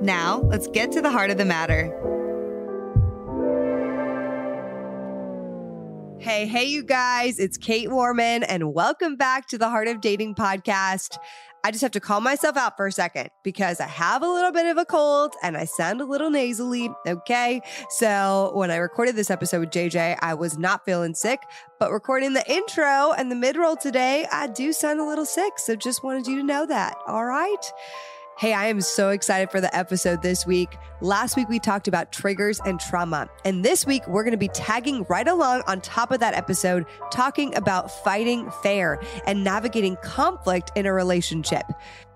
Now, let's get to the heart of the matter. Hey, you guys, it's Kate Warman, and welcome back to the Heart of Dating podcast. I just have to call myself out for a second because I have a little bit of a cold and I sound a little nasally, okay? So when I recorded this episode with JJ, I was not feeling sick, but recording the intro and the mid-roll today, I do sound a little sick, so just wanted you to know that, all right? Hey, I am so excited for the episode this week. Last week, we talked about triggers and trauma. And this week, we're going to be tagging right along on top of that episode, talking about fighting fair and navigating conflict in a relationship.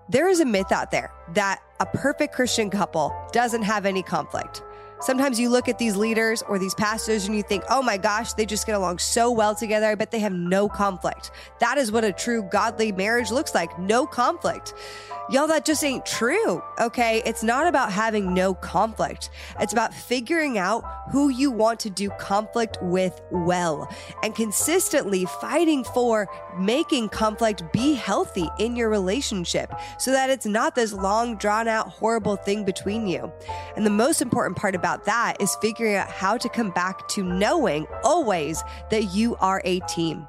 There is a myth out there that a perfect Christian couple doesn't have any conflict. Sometimes you look at these leaders or these pastors and you think, oh my gosh, they just get along so well together. I bet they have no conflict. That is what a true godly marriage looks like. No conflict. Y'all, that just ain't true. Okay. It's not about having no conflict. It's about figuring out who you want to do conflict with well and consistently fighting for making conflict be healthy in your relationship so that it's not this long, drawn out, horrible thing between you. And the most important part about that is figuring out how to come back to knowing always that you are a team.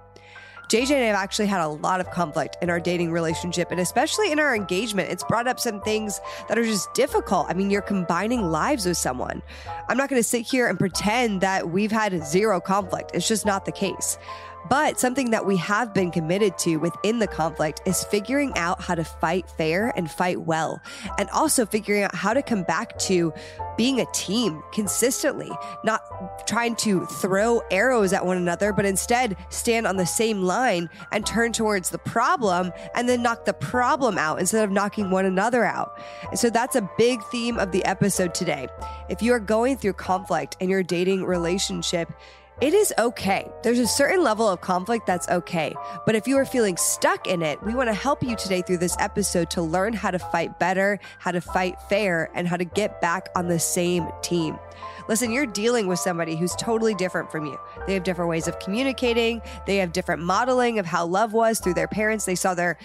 JJ and I have actually had a lot of conflict in our dating relationship, and especially in our engagement. It's brought up some things that are just difficult. I mean, you're combining lives with someone. I'm not going to sit here and pretend that we've had zero conflict. It's just not the case. But something that we have been committed to within the conflict is figuring out how to fight fair and fight well, and also figuring out how to come back to being a team consistently, not trying to throw arrows at one another, but instead stand on the same line and turn towards the problem and then knock the problem out instead of knocking one another out. And so that's a big theme of the episode today. If you are going through conflict in your dating relationship, it is okay. There's a certain level of conflict that's okay. But if you are feeling stuck in it, we want to help you today through this episode to learn how to fight better, how to fight fair, and how to get back on the same team. Listen, you're dealing with somebody who's totally different from you. They have different ways of communicating. They have different modeling of how love was through their parents. They saw their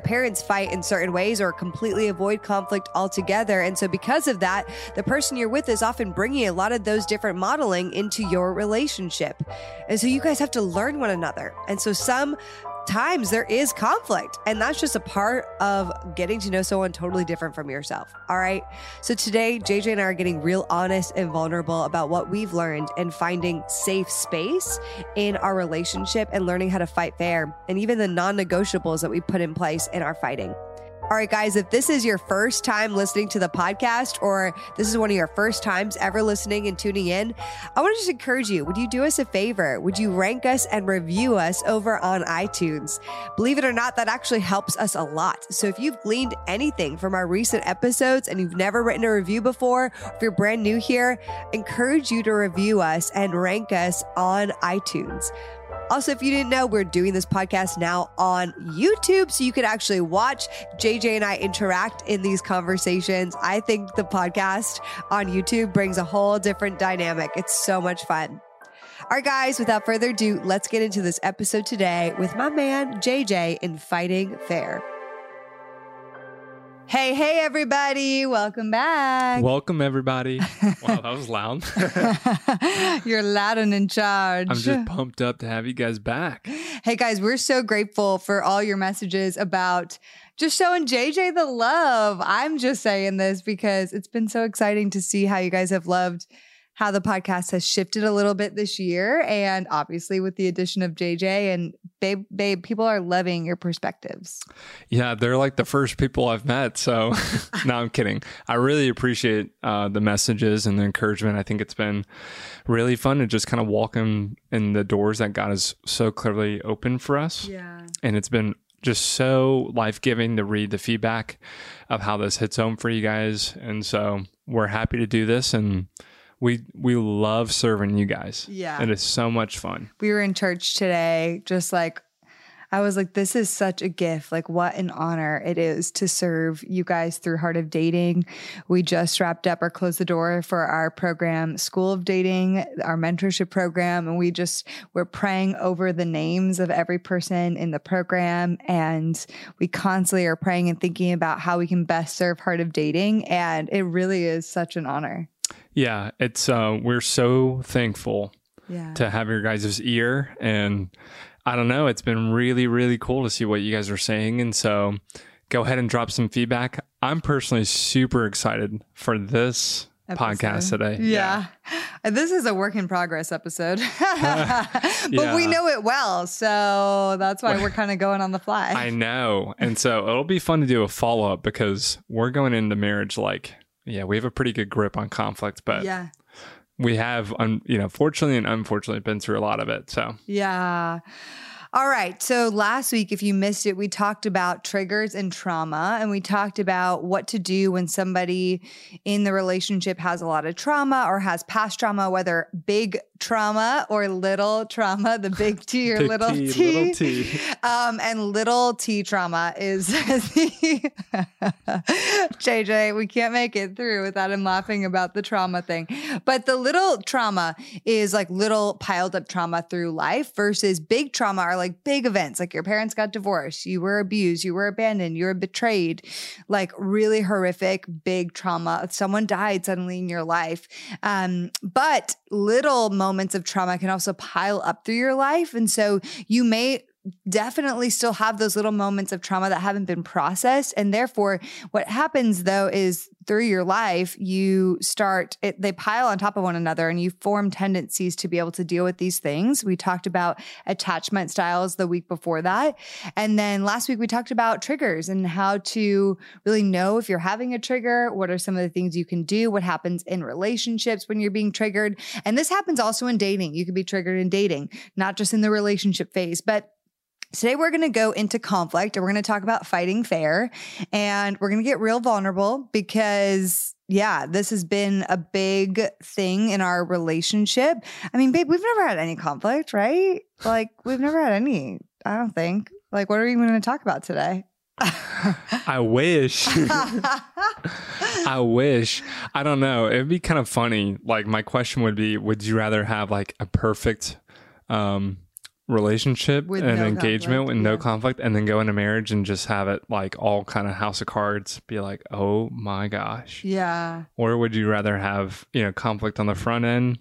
parents fight in certain ways or completely avoid conflict altogether. And so because of that, the person you're with is often bringing a lot of those different modeling into your relationship. And so you guys have to learn one another. And so sometimes there is conflict, and that's just a part of getting to know someone totally different from yourself. All right. So today, JJ and I are getting real honest and vulnerable about what we've learned and finding safe space in our relationship and learning how to fight fair and even the non-negotiables that we put in place in our fighting. All right, guys, if this is your first time listening to the podcast, or this is one of your first times ever listening and tuning in, I want to just encourage you, would you do us a favor? Would you rank us and review us over on iTunes? Believe it or not, that actually helps us a lot. So if you've gleaned anything from our recent episodes and you've never written a review before, if you're brand new here, encourage you to review us and rank us on iTunes. Also, if you didn't know, we're doing this podcast now on YouTube, so you can actually watch JJ and I interact in these conversations. I think the podcast on YouTube brings a whole different dynamic. It's so much fun. All right, guys, without further ado, let's get into this episode today with my man, JJ, in Fighting Fair. Hey, everybody. Welcome back. Welcome, everybody. Wow, that was loud. You're loud and in charge. I'm just pumped up to have you guys back. Hey, guys, we're so grateful for all your messages about just showing JJ the love. I'm just saying this because it's been so exciting to see how you guys have loved how the podcast has shifted a little bit this year. And obviously with the addition of JJ and babe, people are loving your perspectives. Yeah, they're like the first people I've met. So no, I'm kidding. I really appreciate the messages and the encouragement. I think it's been really fun to just kind of walk in the doors that God has so clearly opened for us. Yeah. And it's been just so life-giving to read the feedback of how this hits home for you guys. And so we're happy to do this, and we love serving you guys. Yeah. It is so much fun. We were in church today, just like, I was like, this is such a gift. Like, what an honor it is to serve you guys through Heart of Dating. We just wrapped up or closed the door for our program, School of Dating, our mentorship program. And we're praying over the names of every person in the program. And we constantly are praying and thinking about how we can best serve Heart of Dating. And it really is such an honor. Yeah, it's we're so thankful to have your guys' ear, and I don't know, it's been really, really cool to see what you guys are saying. And so go ahead and drop some feedback. I'm personally super excited for this podcast today. Yeah. This is a work in progress episode, but we know it well. So that's why we're kind of going on the fly. I know. And so it'll be fun to do a follow-up, because we're going into marriage like, we have a pretty good grip on conflict, but we have, fortunately and unfortunately, been through a lot of it. So, All right. So last week, if you missed it, we talked about triggers and trauma, and we talked about what to do when somebody in the relationship has a lot of trauma or has past trauma, whether big trauma or little trauma, the big T or big little T. And little T trauma is JJ, we can't make it through without him laughing about the trauma thing. But the little trauma is like little piled up trauma through life, versus big trauma are like big events, like your parents got divorced, you were abused, you were abandoned, you were betrayed, like really horrific, big trauma. Someone died suddenly in your life. But little moments of trauma can also pile up through your life. And so you may definitely still have those little moments of trauma that haven't been processed. And therefore what happens though is through your life, they pile on top of one another, and you form tendencies to be able to deal with these things. We talked about attachment styles the week before that. And then last week we talked about triggers and how to really know if you're having a trigger, what are some of the things you can do, what happens in relationships when you're being triggered. And this happens also in dating. You can be triggered in dating, not just in the relationship phase, but today we're going to go into conflict, and we're going to talk about fighting fair, and we're going to get real vulnerable because, this has been a big thing in our relationship. I mean, babe, we've never had any conflict, right? Like, we've never had any, I don't think. Like, what are we even going to talk about today? I wish. I don't know. It'd be kind of funny. Like, my question would be, would you rather have like a perfect, relationship with and no engagement conflict, with no conflict, and then go into marriage and just have it like all kind of house of cards, be like, oh my gosh. Yeah. Or would you rather have, conflict on the front end,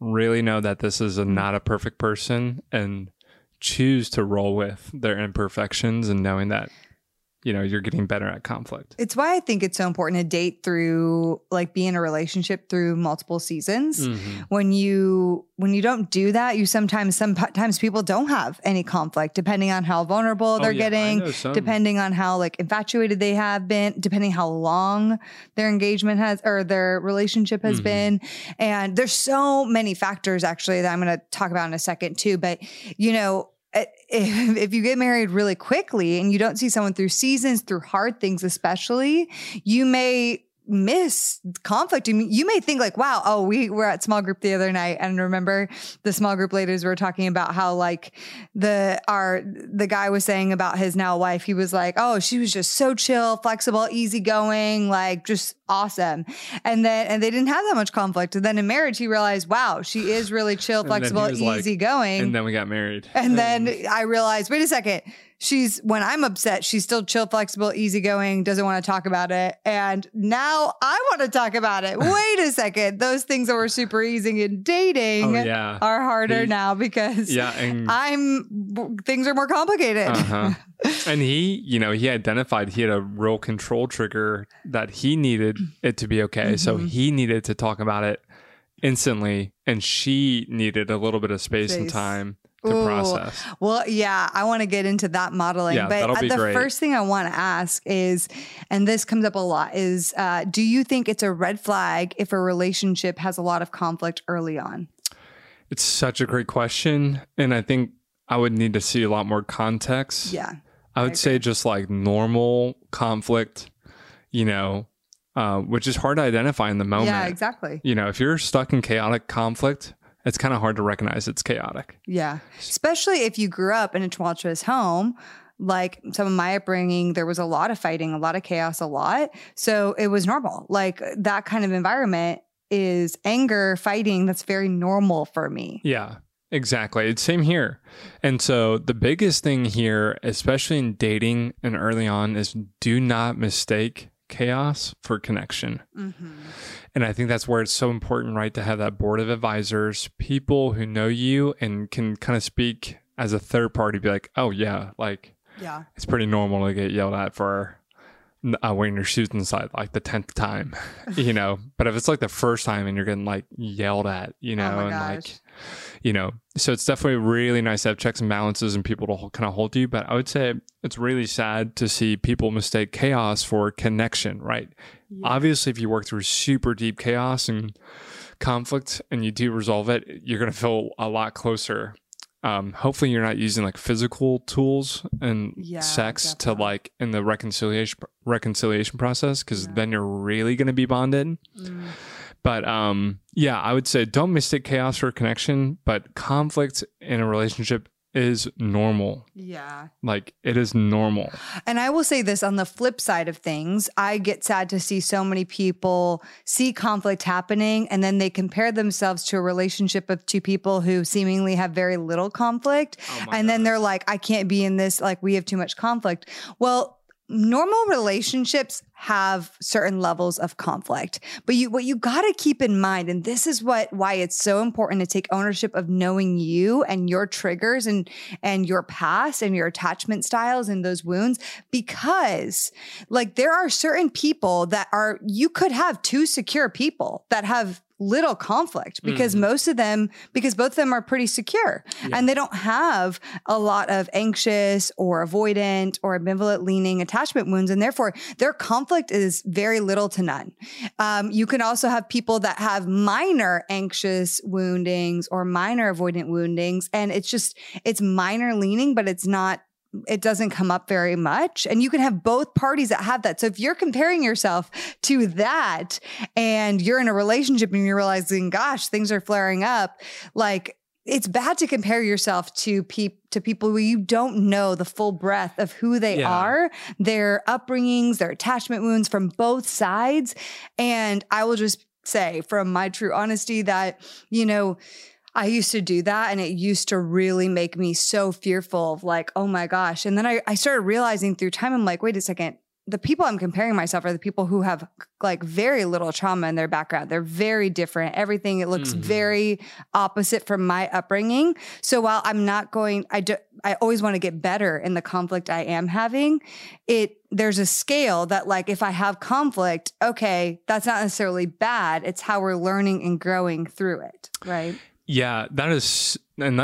really know that this is not a perfect person, and choose to roll with their imperfections and knowing that, you're getting better at conflict. It's why I think it's so important to date through, like, be in a relationship through multiple seasons. Mm-hmm. When you don't do that, you sometimes people don't have any conflict, depending on how vulnerable they're getting, depending on how like infatuated they have been, depending how long their engagement has or their relationship has been. And there's so many factors actually that I'm going to talk about in a second too. But, if you get married really quickly and you don't see someone through seasons, through hard things especially, you may miss conflict. I mean, you may think like, wow, oh, we were at small group the other night, and remember the small group leaders were talking about how like the guy was saying about his now wife, he was like, oh, she was just so chill, flexible, easygoing, like just awesome. And they didn't have that much conflict. And then in marriage, he realized, wow, she is really chill, flexible, easygoing. Like, and then we got married. And then I realized, wait a second, when I'm upset, she's still chill, flexible, easygoing, doesn't want to talk about it. And now I want to talk about it. Wait a second. Those things that were super easy in dating are harder now because things are more complicated. And he identified he had a real control trigger that he needed it to be okay. So he needed to talk about it instantly. And she needed a little bit of space. And time. To process. Well, I want to get into that modeling, but the first thing I want to ask is, and this comes up a lot, is do you think it's a red flag if a relationship has a lot of conflict early on? It's such a great question. And I think I would need to see a lot more context I would say just like normal conflict, you know, which is hard to identify in the moment. Yeah, exactly. You know, if you're stuck in chaotic conflict, it's kind of hard to recognize it's chaotic. Yeah. Especially if you grew up in a tumultuous home. Like some of my upbringing, there was a lot of fighting, a lot of chaos, a lot. So it was normal. Like that kind of environment is anger, fighting. That's very normal for me. Yeah, exactly. It's same here. And so the biggest thing here, especially in dating and early on, is do not mistake chaos for connection. Mm-hmm. And I think that's where it's so important, right? To have that board of advisors, people who know you and can kind of speak as a third party, be like, oh yeah, like, yeah, it's pretty normal to get yelled at for wearing your shoes inside like the 10th time, you know. But if it's like the first time and you're getting like yelled at, you know, oh my gosh, like, you know, so it's definitely really nice to have checks and balances and people to kind of hold you. But I would say it's really sad to see people mistake chaos for connection, right? Yeah. Obviously, if you work through super deep chaos and conflict and you do resolve it, you're going to feel a lot closer. Hopefully you're not using like physical tools and sex definitely. To like in the reconciliation process, because then you're really going to be bonded. Mm. But yeah, I would say don't mistake chaos for connection, but conflict in a relationship is normal. Yeah. Like it is normal. And I will say this on the flip side of things, I get sad to see so many people see conflict happening and then they compare themselves to a relationship of two people who seemingly have very little conflict. Oh my and God. Then they're like, I can't be in this. Like we have too much conflict. Well, normal relationships have certain levels of conflict, but what you got to keep in mind, and this is why it's so important to take ownership of knowing you and your triggers and your past and your attachment styles and those wounds, because like there are certain people that are, you could have two secure people that have little conflict because most of them, because both of them are pretty secure and they don't have a lot of anxious or avoidant or ambivalent leaning attachment wounds. And therefore their conflict is very little to none. You can also have people that have minor anxious woundings or minor avoidant woundings. And it's just, it's minor leaning, but it's not, it doesn't come up very much. And you can have both parties that have that. So if you're comparing yourself to that and you're in a relationship and you're realizing, gosh, things are flaring up, like it's bad to compare yourself to people where you don't know the full breadth of who they are, their upbringings, their attachment wounds from both sides. And I will just say from my true honesty that, you know, I used to do that and it used to really make me so fearful of like, oh my gosh. And then I started realizing through time, I'm like, wait a second, the people I'm comparing myself are the people who have like very little trauma in their background. They're very different. Everything, it looks very opposite from my upbringing. So while I'm not going, I always want to get better in the conflict I am having. There's a scale that like, if I have conflict, okay, that's not necessarily bad. It's how we're learning and growing through it. Right. Yeah, that's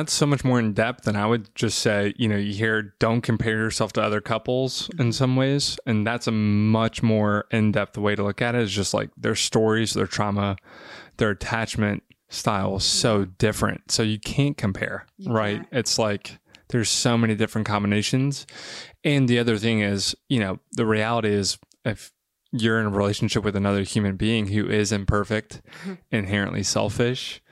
so much more in depth. And I would just say, you know, you hear don't compare yourself to other couples in some ways. And that's a much more in-depth way to look at it. It's just like their stories, their trauma, their attachment style is so different. So you can't compare, right? It's like there's so many different combinations. And the other thing is, you know, the reality is if you're in a relationship with another human being who is imperfect, inherently selfish,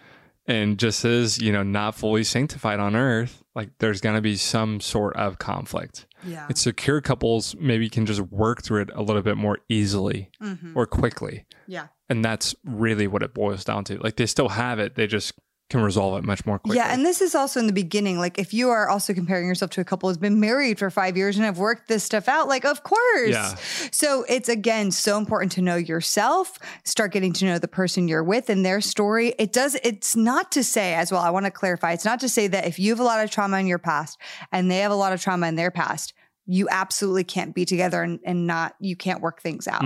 and just as, you know, not fully sanctified on earth, like there's going to be some sort of conflict. Yeah. It's secure couples maybe can just work through it a little bit more easily or quickly. Yeah. And that's really what it boils down to. Like they still have it. They just can resolve it much more quickly. Yeah. And this is also in the beginning. Like if you are also comparing yourself to a couple who's been married for 5 years and have worked this stuff out, like, of course. Yeah. So it's, again, so important to know yourself, start getting to know the person you're with and their story. It's not to say as well, I want to clarify. It's not to say that if you have a lot of trauma in your past and they have a lot of trauma in their past, you absolutely can't be together and you can't work things out.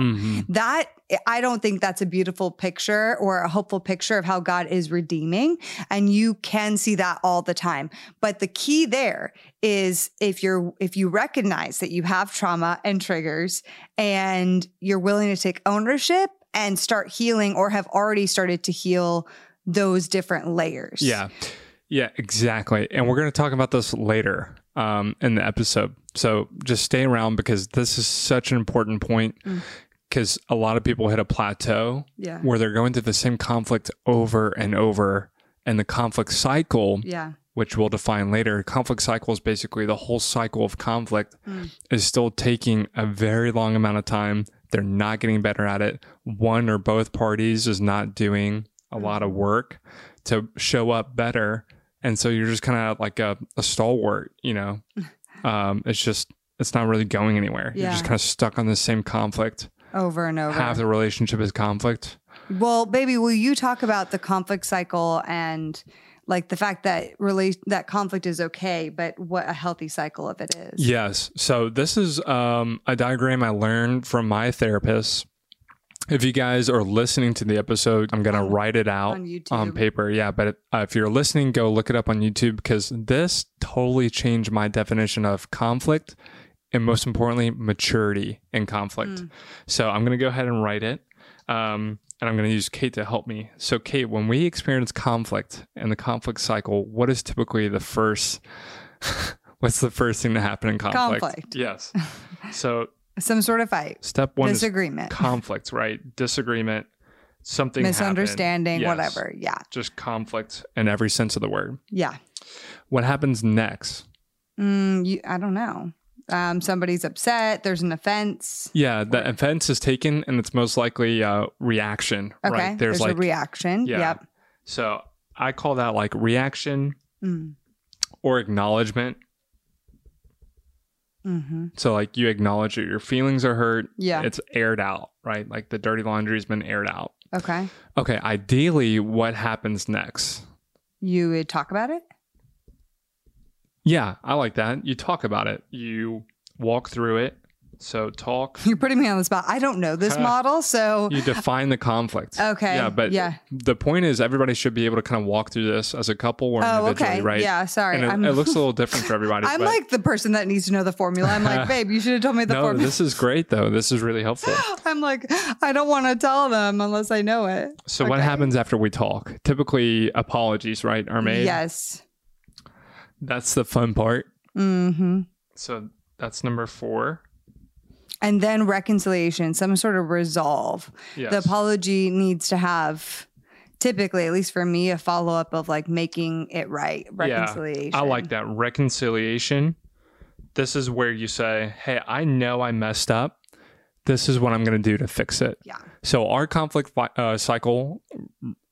That, I don't think that's a beautiful picture or a hopeful picture of how God is redeeming. And you can see that all the time. But the key there is if you recognize that you have trauma and triggers and you're willing to take ownership and start healing or have already started to heal those different layers. Yeah, exactly. And we're going to talk about this later. in the episode. So just stay around because this is such an important point because a lot of people hit a plateau where they're going through the same conflict over and over, and the conflict cycle, which we'll define later. Conflict cycle is basically the whole cycle of conflict is still taking a very long amount of time. They're not getting better at it. One or both parties is not doing a lot of work to show up better. And so you're just kind of like a stalwart, you know, it's not really going anywhere. Yeah. You're just kind of stuck on the same conflict over and over. Half the relationship is conflict. Well, baby, will you talk about the conflict cycle and like the fact that that conflict is okay, but what a healthy cycle of it is? Yes. So this is a diagram I learned from my therapist. If you guys are listening to the episode, I'm going to write it out on paper. Yeah. But if you're listening, go look it up on YouTube because this totally changed my definition of conflict and most importantly, maturity in conflict. So I'm going to go ahead and write it. And I'm going to use Kate to help me. So Kate, when we experience conflict in the conflict cycle, what is typically the first, what's the first thing to happen in conflict? Yes. So some sort of fight. Step one disagreement. Is conflict, right? Disagreement, something misunderstanding, whatever. Yeah. Just conflict in every sense of the word. Yeah. What happens next? I don't know. Somebody's upset. There's an offense. Yeah. The offense is taken and it's most likely reaction, right? There's like a reaction. Yeah. Yep. So I call that like reaction or acknowledgement. So like you acknowledge that your feelings are hurt. Yeah. It's aired out, right? Like the dirty laundry has been aired out. Okay. Ideally, what happens next? You would talk about it? Yeah, I like that. You talk about it. You walk through it. So talk. You're putting me on the spot. I don't know this model, so. You define the conflict. Okay. Yeah, but the point is everybody should be able to kind of walk through this as a couple or individually, right? Yeah, sorry. And it looks a little different for everybody. I'm like the person that needs to know the formula. I'm like, babe, you should have told me the formula. This is great, though. This is really helpful. I'm like, I don't want to tell them unless I know it. So what happens after we talk? Typically, apologies, right, are made? Yes. That's the fun part. So that's number 4. And then reconciliation, some sort of resolve. Yes. The apology needs to have, typically, at least for me, a follow-up of like making it right. Reconciliation. Yeah, I like that. Reconciliation. This is where you say, hey, I know I messed up. This is what I'm going to do to fix it. Yeah. So our conflict cycle,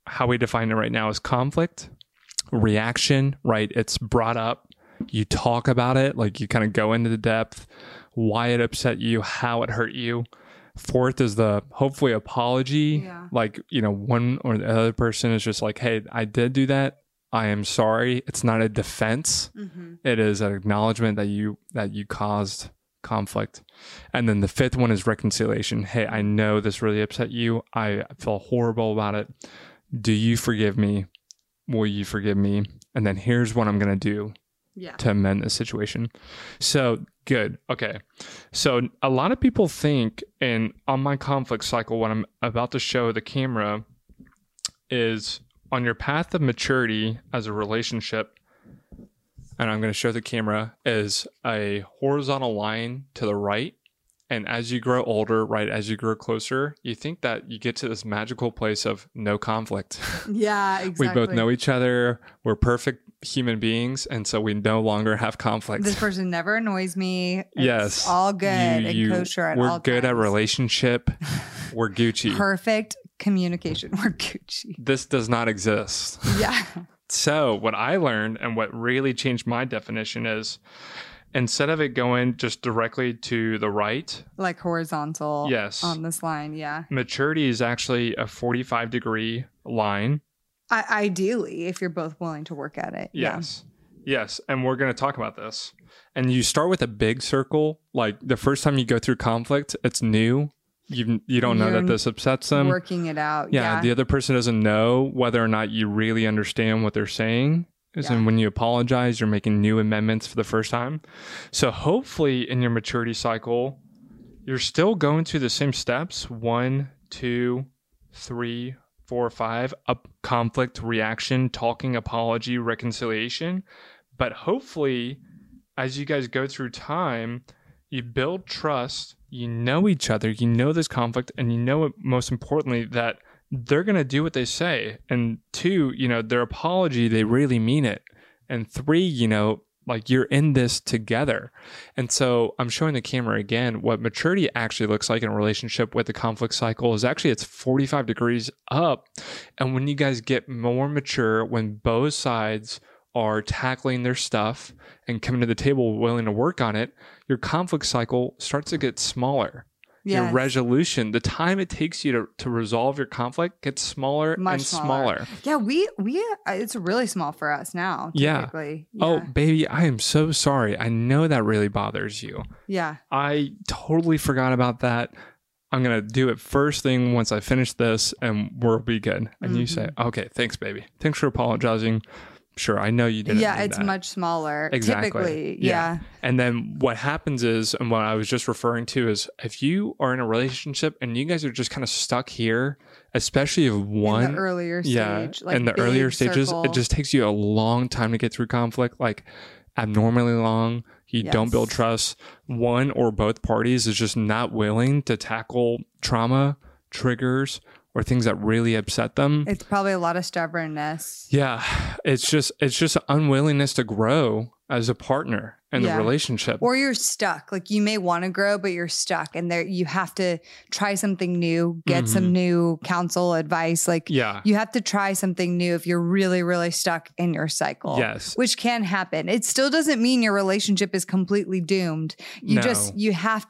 how we define it right now is conflict, reaction, right? It's brought up. You talk about it, like you kind of go into the depth. Why it upset you, how it hurt you. 4th is the hopefully apology. Yeah. Like, you know, one or the other person is just like, hey, I did do that. I am sorry. It's not a defense. It is an acknowledgement that you caused conflict. And then the 5th one is reconciliation. Hey, I know this really upset you. I feel horrible about it. Do you forgive me? Will you forgive me? And then here's what I'm going to do. Yeah. To amend the situation. So good. Okay. So a lot of people think, and on my conflict cycle, what I'm about to show the camera is on your path of maturity as a relationship. And I'm going to show the camera is a horizontal line to the right. And as you grow older, right, as you grow closer, you think that you get to this magical place of no conflict. Yeah, exactly. We both know each other. We're perfect human beings. And so we no longer have conflict. This person never annoys me. It's all good and kosher at all times. We're good at relationship. We're Gucci. Perfect communication. We're Gucci. This does not exist. Yeah. So what I learned and what really changed my definition is, instead of it going just directly to the right. Like horizontal. Yes. On this line, yeah. Maturity is actually a 45-degree line. Ideally, if you're both willing to work at it. Yes. Yeah. Yes. And we're going to talk about this. And you start with a big circle. Like the first time you go through conflict, it's new. You don't know that this upsets them. Working it out. Yeah. The other person doesn't know whether or not you really understand what they're saying. Yeah. And when you apologize, you're making new amendments for the first time. So hopefully in your maturity cycle, you're still going through the same steps. 1, 2, 3, 4, 5, up conflict, reaction, talking, apology, reconciliation. But hopefully as you guys go through time, you build trust, you know each other, you know this conflict, and you know, most importantly, that they're going to do what they say. And 2, you know, their apology, they really mean it. And 3, you know, like you're in this together. And so I'm showing the camera again, what maturity actually looks like in a relationship with the conflict cycle is actually it's 45 degrees up. And when you guys get more mature, when both sides are tackling their stuff and coming to the table willing to work on it, your conflict cycle starts to get smaller. Yes. Your resolution, the time it takes you to resolve your conflict gets smaller and smaller. Yeah, we it's really small for us now. Typically. Yeah. Oh, baby, I am so sorry. I know that really bothers you. Yeah. I totally forgot about that. I'm going to do it first thing once I finish this and we'll be good. And you say, okay, thanks, baby. Thanks for apologizing. Sure, I know you didn't. Yeah, it's much smaller. Exactly. Typically, yeah. And then what happens is, and what I was just referring to is, if you are in a relationship and you guys are just kind of stuck here, especially if one in the earlier stage, in the earlier stages, it just takes you a long time to get through conflict, like abnormally long. You don't build trust. One or both parties is just not willing to tackle trauma, triggers, or things that really upset them. It's probably a lot of stubbornness. Yeah. It's just an unwillingness to grow as a partner in the relationship. Or you're stuck. Like you may want to grow, but you're stuck. And there you have to try something new, get some new counsel, advice. Like you have to try something new if you're really, really stuck in your cycle. Yes. Which can happen. It still doesn't mean your relationship is completely doomed. You have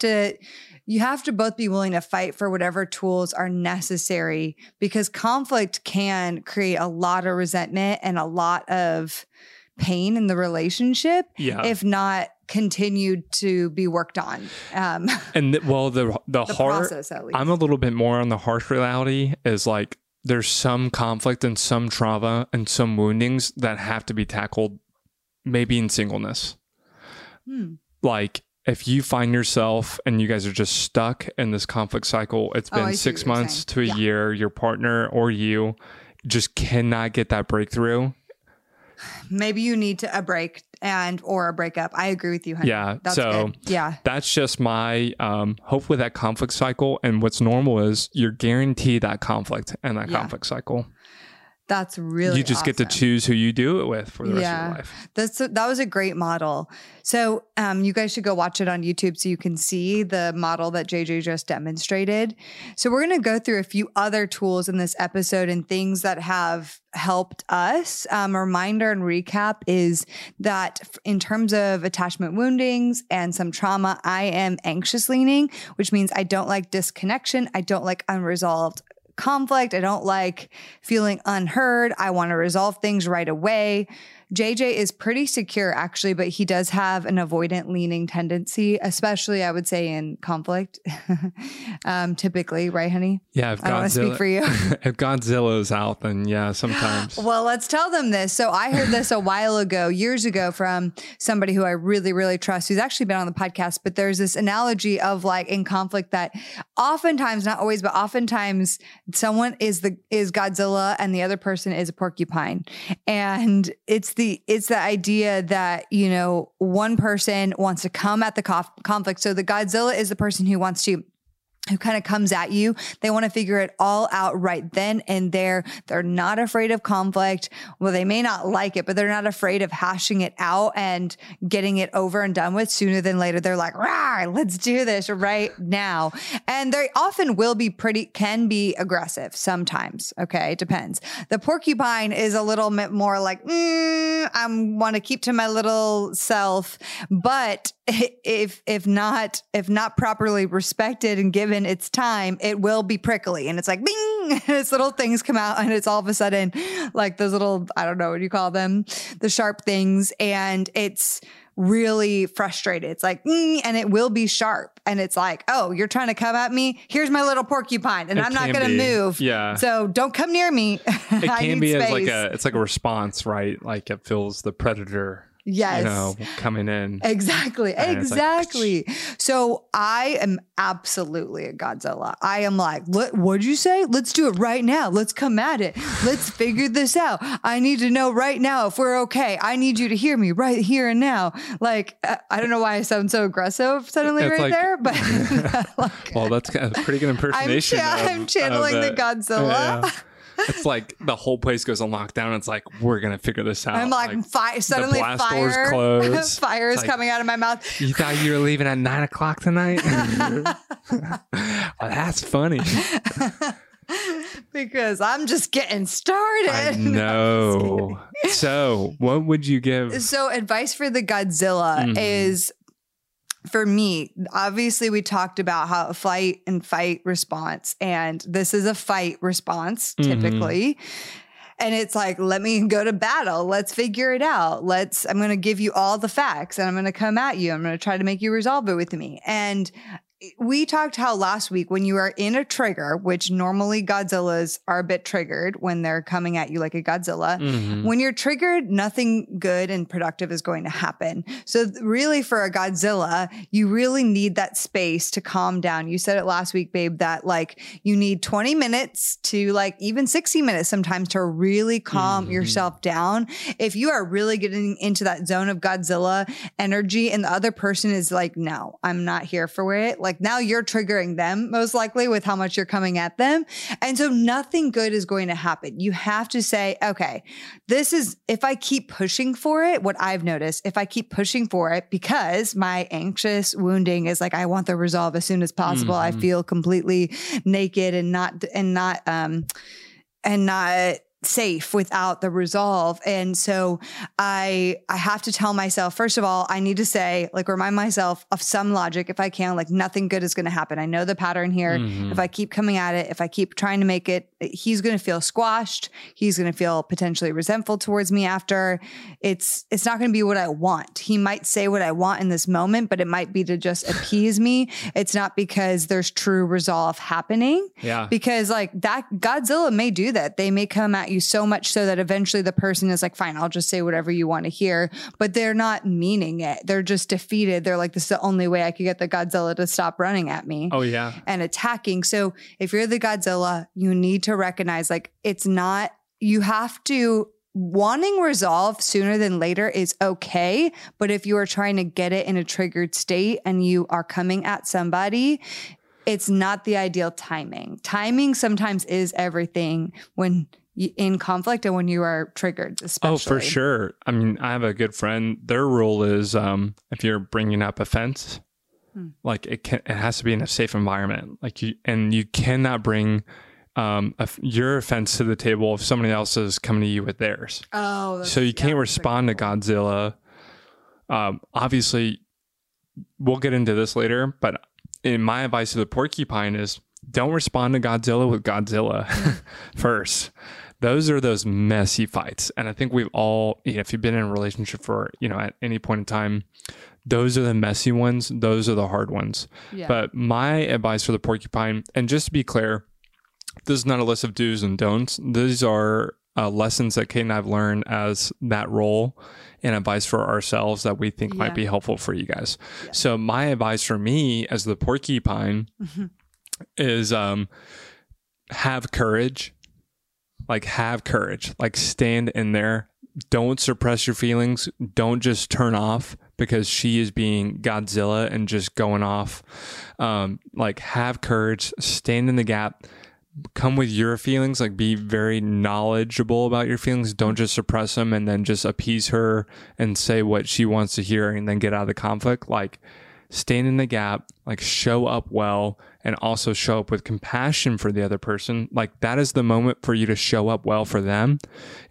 to both be willing to fight for whatever tools are necessary, because conflict can create a lot of resentment and a lot of pain in the relationship, if not continued to be worked on. The hard process, at least. I'm a little bit more on the harsh reality is like there's some conflict and some trauma and some woundings that have to be tackled maybe in singleness. Like, if you find yourself and you guys are just stuck in this conflict cycle, it's been 6 months to a year, your partner or you just cannot get that breakthrough. Maybe you need a break or a breakup. I agree with you, honey. Yeah. That's good. Yeah. That's just my hope with that conflict cycle. And what's normal is you're guaranteed that conflict and that conflict cycle. That's really awesome. Get to choose who you do it with for the rest of your life. That was a great model. So you guys should go watch it on YouTube so you can see the model that JJ just demonstrated. So we're going to go through a few other tools in this episode and things that have helped us. A reminder and recap is that in terms of attachment woundings and some trauma, I am anxious leaning, which means I don't like disconnection. I don't like unresolved conflict. I don't like feeling unheard. I want to resolve things right away. JJ is pretty secure actually, but he does have an avoidant leaning tendency, especially I would say in conflict, typically, right, honey? Yeah. I don't want to speak for you. If Godzilla's out, then sometimes. Well, let's tell them this. So I heard this a while ago, years ago, from somebody who I really, really trust, who's actually been on the podcast, but there's this analogy of like in conflict that oftentimes, not always, but oftentimes someone is Godzilla and the other person is a porcupine. And it's the idea that, you know, one person wants to come at the conflict. So the Godzilla is the person who kind of comes at you. They want to figure it all out right then and there. They're not afraid of conflict. Well, they may not like it, but they're not afraid of hashing it out and getting it over and done with sooner than later. They're like, "Rah, let's do this right now." And they often can be aggressive sometimes. Okay. It depends. The porcupine is a little bit more like, I want to keep to my little self, but if not properly respected and given its time, it will be prickly. And it's like, bing, its little things come out and it's all of a sudden like those little, I don't know what you call them, the sharp things. And it's really frustrated. It's like, and it will be sharp. And it's like, oh, you're trying to come at me? Here's my little porcupine and I'm not going to move. Yeah. So don't come near me. It can be as like a response, right? Like it feels the predator. Yes. You know, coming in. Exactly. Exactly. Like, so I am absolutely a Godzilla. I am like, what'd you say? Let's do it right now. Let's come at it. Let's figure this out. I need to know right now if we're okay. I need you to hear me right here and now. Like, I don't know why I sound so aggressive suddenly right like, there, but. Like, well, that's a pretty good impersonation. I'm channeling the Godzilla. Yeah. It's like the whole place goes on lockdown. It's like, we're going to figure this out. I'm like suddenly fire is like, coming out of my mouth. You thought you were leaving at 9 o'clock tonight? Well, that's funny. Because I'm just getting started. I know. So what would you give? So advice for the Godzilla is, for me, obviously we talked about how a flight and fight response, and this is a fight response typically. And it's like, let me go to battle. Let's figure it out. I'm going to give you all the facts and I'm going to come at you. I'm going to try to make you resolve it with me. And we talked how last week when you are in a trigger, which normally Godzillas are a bit triggered when they're coming at you like a Godzilla. When you're triggered, nothing good and productive is going to happen. So really for a Godzilla, you really need that space to calm down. You said it last week, babe, that like you need 20 minutes to like even 60 minutes sometimes to really calm yourself down. If you are really getting into that zone of Godzilla energy and the other person is like, no, I'm not here for it. Like now you're triggering them most likely with how much you're coming at them. And so nothing good is going to happen. You have to say, okay, this is, if I keep pushing for it, what I've noticed, if I keep pushing for it, because my anxious wounding is like, I want the resolve as soon as possible. I feel completely naked and not safe without the resolve. And so I have to tell myself, first of all, I need to say, like, remind myself of some logic if I can, like nothing good is going to happen. I know the pattern here. If I keep coming at it, if I keep trying to make it, he's going to feel squashed. He's going to feel potentially resentful towards me after. It's not going to be what I want. He might say what I want in this moment, but it might be to just appease me. It's not because there's true resolve happening. Yeah. Because like that Godzilla may do that. They may come at you so much so that eventually the person is like, fine, I'll just say whatever you want to hear, but they're not meaning it. They're just defeated. They're like, this is the only way I could get the Godzilla to stop running at me. Oh yeah. And attacking. So if you're the Godzilla, you need to recognize like, it's not, you have to, wanting resolve sooner than later is okay. But if you are trying to get it in a triggered state and you are coming at somebody, it's not the ideal timing. Timing sometimes is everything when in conflict and when you are triggered, especially. Oh, for sure. I mean, I have a good friend. Their rule is if you're bringing up offense, like it has to be in a safe environment. Like you cannot bring your offense to the table if somebody else is coming to you with theirs. Oh, so you can't respond to Godzilla. Obviously, we'll get into this later, but in my advice to the porcupine is don't respond to Godzilla with Godzilla first. Those are those messy fights. And I think we've all, you know, if you've been in a relationship for, you know, at any point in time, those are the messy ones. Those are the hard ones. Yeah. But my advice for the porcupine, and just to be clear, this is not a list of do's and don'ts. These are lessons that Kate and I've learned as that role and advice for ourselves that we think might be helpful for you guys. Yeah. So my advice for me as the porcupine is have courage. Like have courage, like stand in there. Don't suppress your feelings. Don't just turn off because she is being Godzilla and just going off. Like have courage, stand in the gap, come with your feelings, like be very knowledgeable about your feelings. Don't just suppress them and then just appease her and say what she wants to hear and then get out of the conflict. Like stand in the gap, like show up well, and also show up with compassion for the other person. Like that is the moment for you to show up well for them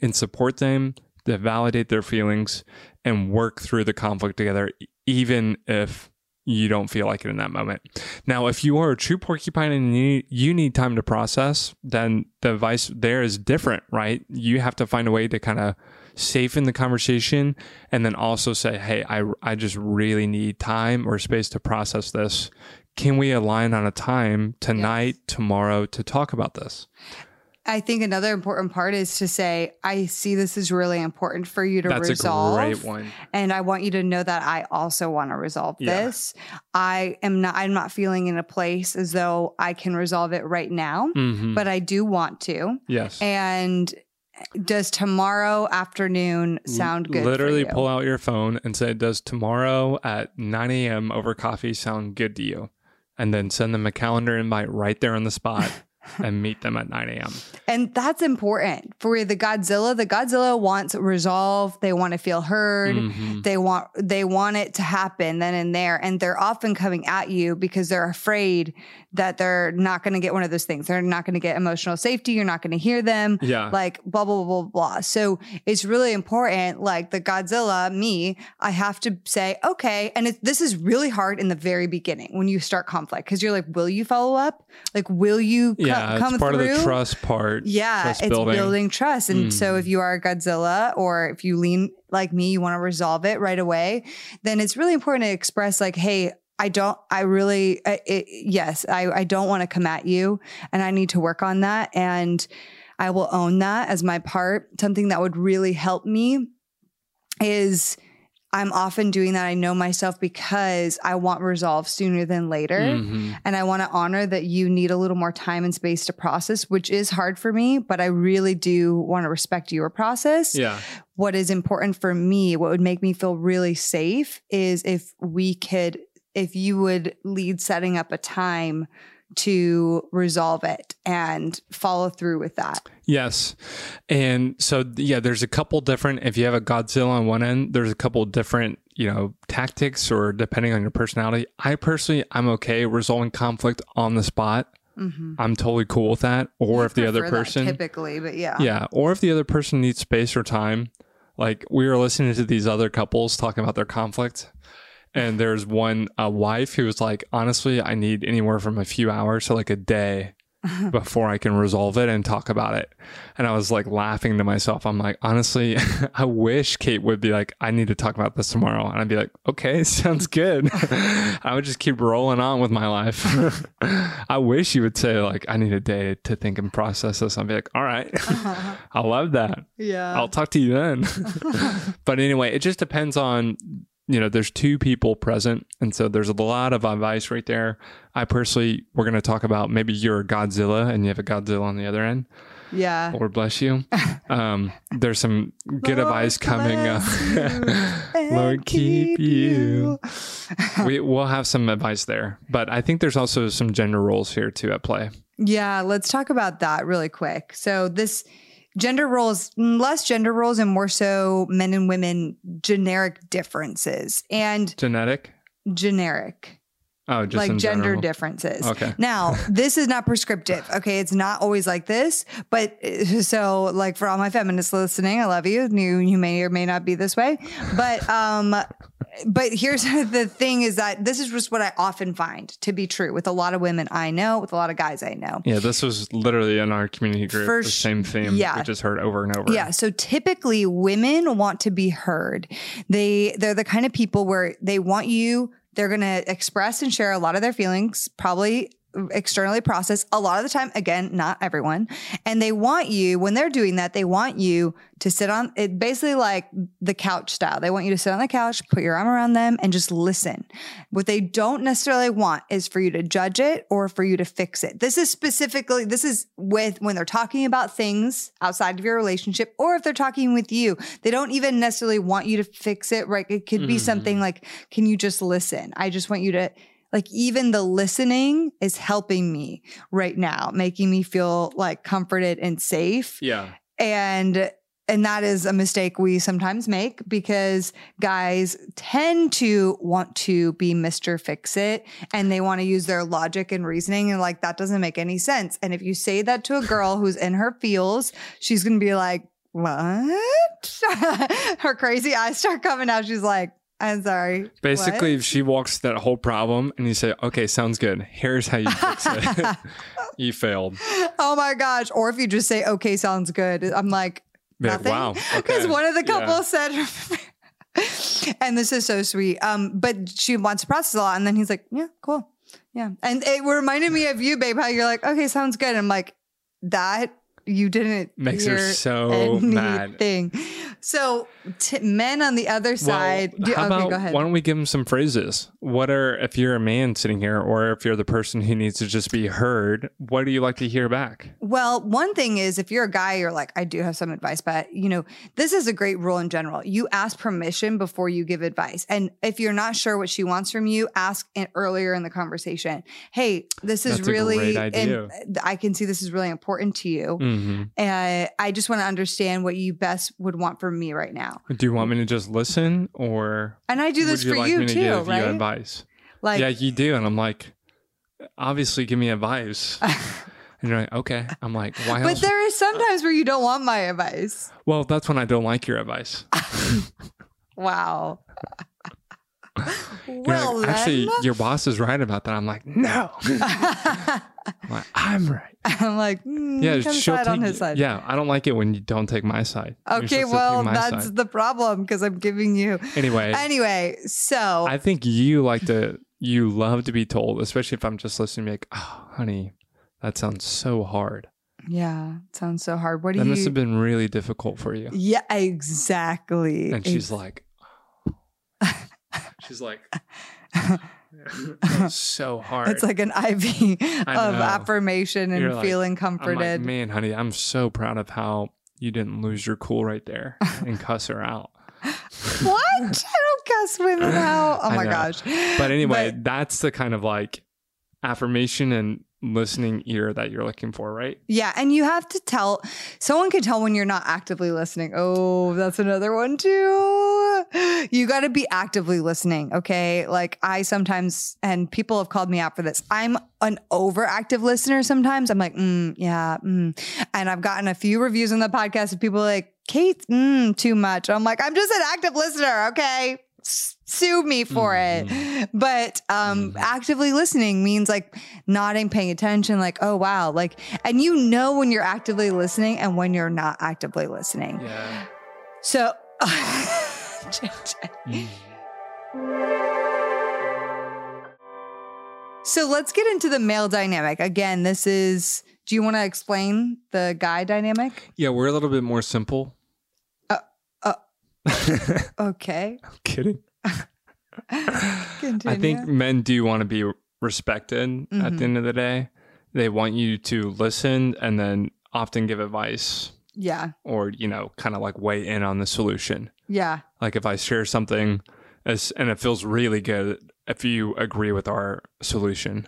and support them, to validate their feelings and work through the conflict together, even if you don't feel like it in that moment. Now, if you are a true porcupine and you need time to process, then the advice there is different, right? You have to find a way to kind of safe in the conversation and then also say, hey, I just really need time or space to process this. Can we align on a time tonight, tomorrow to talk about this? I think another important part is to say, I see this is really important for you to resolve. That's a great one. And I want you to know that I also want to resolve this. I'm not feeling in a place as though I can resolve it right now, but I do want to. Yes. And does tomorrow afternoon sound good? Literally for you? Pull out your phone and say, does tomorrow at 9 a.m. over coffee sound good to you? And then send them a calendar invite right there on the spot. And meet them at 9 a.m. And that's important for the Godzilla. The Godzilla wants resolve. They want to feel heard. They want it to happen then and there. And they're often coming at you because they're afraid that they're not going to get one of those things. They're not going to get emotional safety. You're not going to hear them. Yeah. Like blah, blah, blah, blah, blah. So it's really important. Like the Godzilla, me, I have to say, okay. And this is really hard in the very beginning when you start conflict, because you're like, will you follow up? Like, will you come? Yeah, it's part of the trust part. Yeah, trust building trust. And so if you are a Godzilla, or if you lean like me, you want to resolve it right away, then it's really important to express like, hey, I don't want to come at you, and I need to work on that. And I will own that as my part. Something that would really help me is I'm often doing that. I know myself, because I want resolve sooner than later. And I want to honor that you need a little more time and space to process, which is hard for me, but I really do want to respect your process. Yeah. What is important for me, what would make me feel really safe, is if you would lead setting up a time to resolve it and follow through with that. Yes. And so, yeah, there's a couple different, if you have a Godzilla on one end, there's a couple different, tactics, or depending on your personality. I personally, I'm okay resolving conflict on the spot. I'm totally cool with that. Or if the other person, typically, but yeah. Yeah. Or if the other person needs space or time, like we were listening to these other couples talking about their conflict. And there's one wife who was like, honestly, I need anywhere from a few hours to like a day before I can resolve it and talk about it. And I was like laughing to myself. I'm like, honestly, I wish Kate would be like, I need to talk about this tomorrow. And I'd be like, okay, sounds good. I would just keep rolling on with my life. I wish you would say like, I need a day to think and process this. I'd be like, all right, I love that. Yeah, I'll talk to you then. But anyway, it just depends on... there's two people present. And so there's a lot of advice right there. I personally, we're going to talk about, maybe you're a Godzilla and you have a Godzilla on the other end. Yeah. Lord bless you. There's some good advice coming up. Lord keep you. We'll have some advice there. But I think there's also some gender roles here too at play. Yeah. Let's talk about that really quick. So this... gender roles, less gender roles and more so men and women, generic differences and generic. Oh, just like gender general. Differences. Okay. Now, this is not prescriptive. Okay. It's not always like this, but so like for all my feminists listening, I love you. You may or may not be this way, but here's the thing, is that this is just what I often find to be true with a lot of women I know, with a lot of guys I know. Yeah. This was literally in our community group, the same theme. Yeah. We just heard over and over. Yeah. So typically women want to be heard. They're the kind of people where they want you. They're going to express and share a lot of their feelings, probably externally processed a lot of the time. Again, not everyone. And they want you, when they're doing that, they want you to sit on it, basically like the couch style. They want you to sit on the couch, put your arm around them and just listen. What they don't necessarily want is for you to judge it or for you to fix it. This is with when they're talking about things outside of your relationship, or if they're talking with you, they don't even necessarily want you to fix it. Right. It could be something like, can you just listen? I just want you to... like even the listening is helping me right now, making me feel like comforted and safe. Yeah. And that is a mistake we sometimes make, because guys tend to want to be Mr. Fix It, and they want to use their logic and reasoning, and like, that doesn't make any sense. And if you say that to a girl who's in her feels, she's going to be like, what? Her crazy eyes start coming out. She's like, I'm sorry. Basically, if she walks that whole problem and you say, okay, sounds good, here's how you fix it. You failed. Oh my gosh. Or if you just say, okay, sounds good. I'm like, nothing. Wow. Because okay. One of the couples said, and this is so sweet. But she wants to process a lot. And then he's like, yeah, cool. Yeah. And it reminded me of you, babe, how you're like, okay, sounds good. And I'm like, that you didn't makes hear her so anything. Mad. So men on the other side. Well, okay, go ahead. Why don't we give them some phrases? What are, if you're a man sitting here, or if you're the person who needs to just be heard, what do you like to hear back? Well, one thing is, if you're a guy, you're like, I do have some advice, but you know, this is a great rule in general. You ask permission before you give advice. And if you're not sure what she wants from you, ask earlier in the conversation. Hey, this is really, and I can see this is really important to you. Mm-hmm. And I just want to understand what you best would want from me right now. Do you want me to just listen, or? And I do this for you too, right? Advice. Like, yeah, you do. And I'm like, obviously give me advice. And you're like, okay. I'm like, why else? But there is sometimes where you don't want my advice. Well, that's when I don't like your advice. Wow. Well, like, actually, your boss is right about that. I'm like, no. I'm right. I'm like, yeah, she'll take on his side. Yeah, I don't like it when you don't take my side. Okay, well, that's the problem, because I'm giving you. Anyway, so I think you love to be told, especially if I'm just listening. Be like, oh, honey, that sounds so hard. Yeah, it sounds so hard. What do you? That must have been really difficult for you. Yeah, exactly. And she's like. She's like, that's so hard. It's like an IV of affirmation and like, feeling comforted. I'm like, man, honey, I'm so proud of how you didn't lose your cool right there and cuss her out. What? I don't cuss women out. Oh my gosh. But anyway, that's the kind of like affirmation and listening ear that you're looking for, right? Yeah. And you have to tell, someone can tell when you're not actively listening. Oh, that's another one too. You got to be actively listening. Okay. Like I sometimes, and people have called me out for this, I'm an overactive listener. Sometimes I'm like, yeah. And I've gotten a few reviews on the podcast of people like, Kate, too much. I'm like, I'm just an active listener. Okay. Sue me for it. But actively listening means like nodding, paying attention, like, oh, wow. Like, and you know when you're actively listening and when you're not actively listening. Yeah. So, So let's get into the male dynamic. Again, this is, do you want to explain the guy dynamic? Yeah, we're a little bit more simple. Okay. I'm kidding. I think men do want to be respected at the end of the day. They want you to listen and then often give advice. Yeah. Or, you know, kind of like weigh in on the solution. Yeah. Like if I share something and it feels really good if you agree with our solution.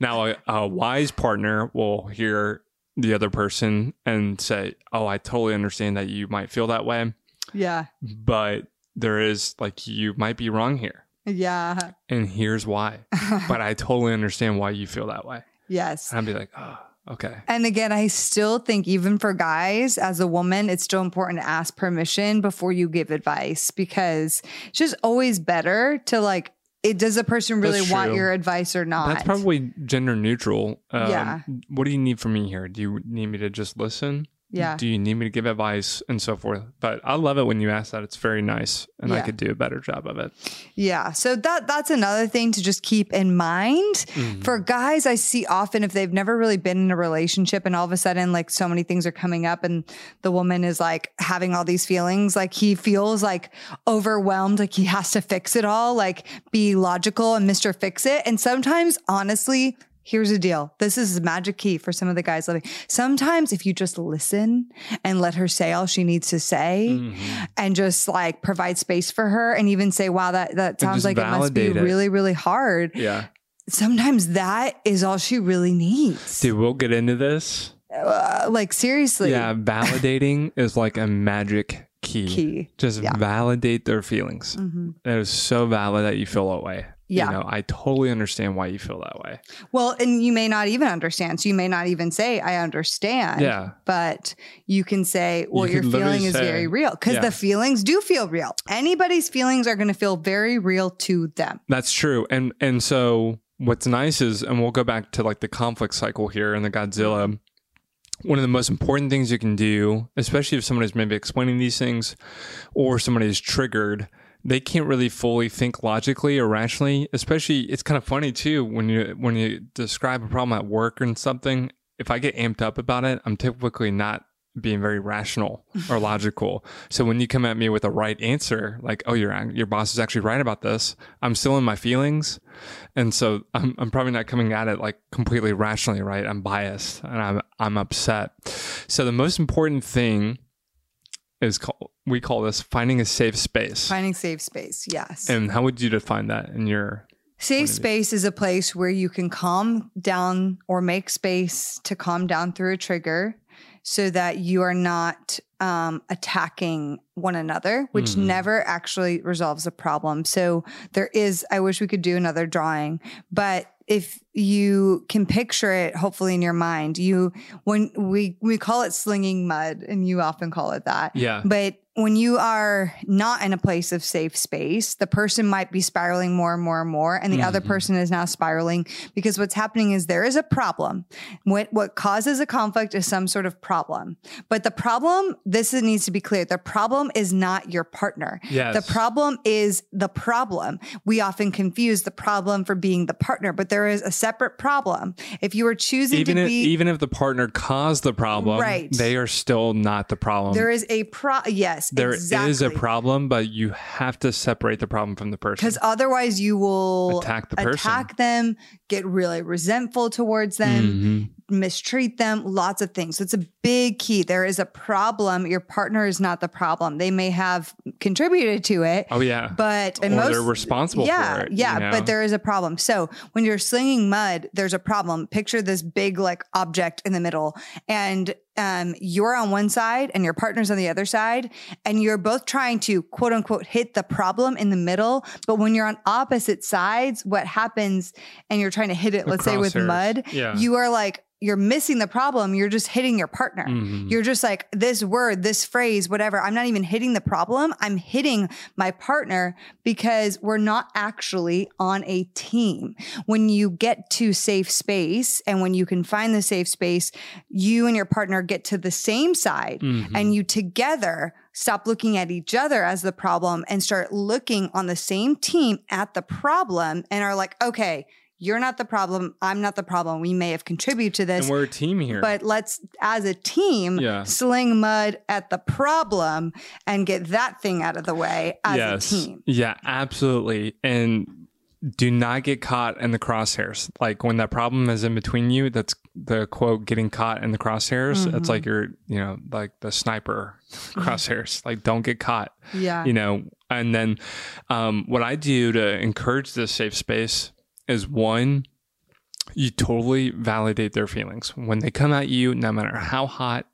Now, a wise partner will hear the other person and say, oh, I totally understand that you might feel that way. Yeah. But there is like, you might be wrong here. Yeah. And here's why. But I totally understand why you feel that way. Yes. And I'd be like, oh, okay. And again, I still think even for guys, as a woman, it's still important to ask permission before you give advice, because it's just always better to like, does the person really want your advice or not? That's probably gender neutral. Yeah. What do you need from me here? Do you need me to just listen? Yeah. Do you need me to give advice and so forth? But I love it when you ask that. It's very nice. And I could do a better job of it. Yeah. So that's another thing to just keep in mind. For guys, I see often if they've never really been in a relationship and all of a sudden like so many things are coming up and the woman is like having all these feelings, like he feels like overwhelmed, like he has to fix it all, like be logical and Mr. Fix It. And sometimes honestly, here's the deal. This is the magic key for some of the guys living. Sometimes if you just listen and let her say all she needs to say and just like provide space for her and even say, wow, that sounds like it must be really, really hard. Yeah. Sometimes that is all she really needs. Dude, we'll get into this. Like seriously. Yeah. Validating is like a magic key. Just validate their feelings. It is so valid that you feel that way. Yeah. You know, I totally understand why you feel that way. Well, and you may not even understand. So you may not even say, I understand. Yeah. But you can say, well, your feeling is very real. Because the feelings do feel real. Anybody's feelings are going to feel very real to them. That's true. And so what's nice is, and we'll go back to like the conflict cycle here and the Godzilla. One of the most important things you can do, especially if someone is maybe explaining these things or somebody is triggered, they can't really fully think logically or rationally. Especially, it's kind of funny too when you describe a problem at work and something, if I get amped up about it, I'm typically not being very rational or logical. So when you come at me with a right answer, like, oh, your boss is actually right about this, I'm still in my feelings. And so I'm probably not coming at it like completely rationally, right? I'm biased and I'm upset. So the most important thing is we call this finding a safe space. Finding safe space, yes. And how would you define that in your... Safe space is a place where you can calm down or make space to calm down through a trigger, so that you are not attacking one another, which never actually resolves a problem. So there is, I wish we could do another drawing, but if you can picture it, hopefully in your mind, when we call it slinging mud, and you often call it that. Yeah. But when you are not in a place of safe space, the person might be spiraling more and more and more, and the other person is now spiraling, because what's happening is there is a problem. What causes a conflict is some sort of problem. But the problem, this needs to be clear, the problem is not your partner. Yes. The problem is the problem. We often confuse the problem for being the partner, but there is a separate problem. If you are choosing even if the partner caused the problem, right, they are still not the problem. There is a problem. Yes. There exactly. is a problem, but you have to separate the problem from the person. Because otherwise you will attack them, get really resentful towards them, mistreat them, lots of things. So it's a big key. There is a problem. Your partner is not the problem. They may have contributed to it. Oh, yeah. But they're responsible for it. Yeah, you know? But there is a problem. So when you're slinging mud, there's a problem. Picture this big like object in the middle, and you're on one side and your partner's on the other side, and you're both trying to quote unquote hit the problem in the middle. But when you're on opposite sides, what happens, and you're trying to hit it, let's say with mud, you are like, you're missing the problem. You're just hitting your partner. You're just like, this word, this phrase, whatever. I'm not even hitting the problem. I'm hitting my partner, because we're not actually on a team. When you get to safe space, and when you can find the safe space, you and your partner get to the same side, and you together stop looking at each other as the problem and start looking on the same team at the problem, and are like, okay, you're not the problem. I'm not the problem. We may have contributed to this. And we're a team here. But let's, as a team, sling mud at the problem and get that thing out of the way as a team. Yeah, absolutely. And do not get caught in the crosshairs. Like when that problem is in between you, that's the quote, getting caught in the crosshairs. It's like you're, like the sniper crosshairs. Like, don't get caught. Yeah. And then what I do to encourage this safe space is, one, you totally validate their feelings. When they come at you, no matter how hot,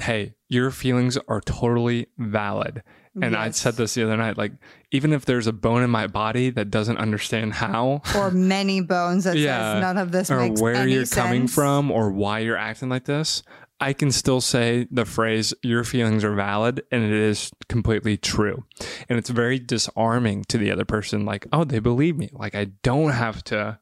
hey, your feelings are totally valid. And I said this the other night, like, even if there's a bone in my body that doesn't understand how, or many bones that says none of this makes sense, or where you're coming from, or why you're acting like this, I can still say the phrase, your feelings are valid, and it is completely true. And it's very disarming to the other person. Like, oh, they believe me. Like, I don't have to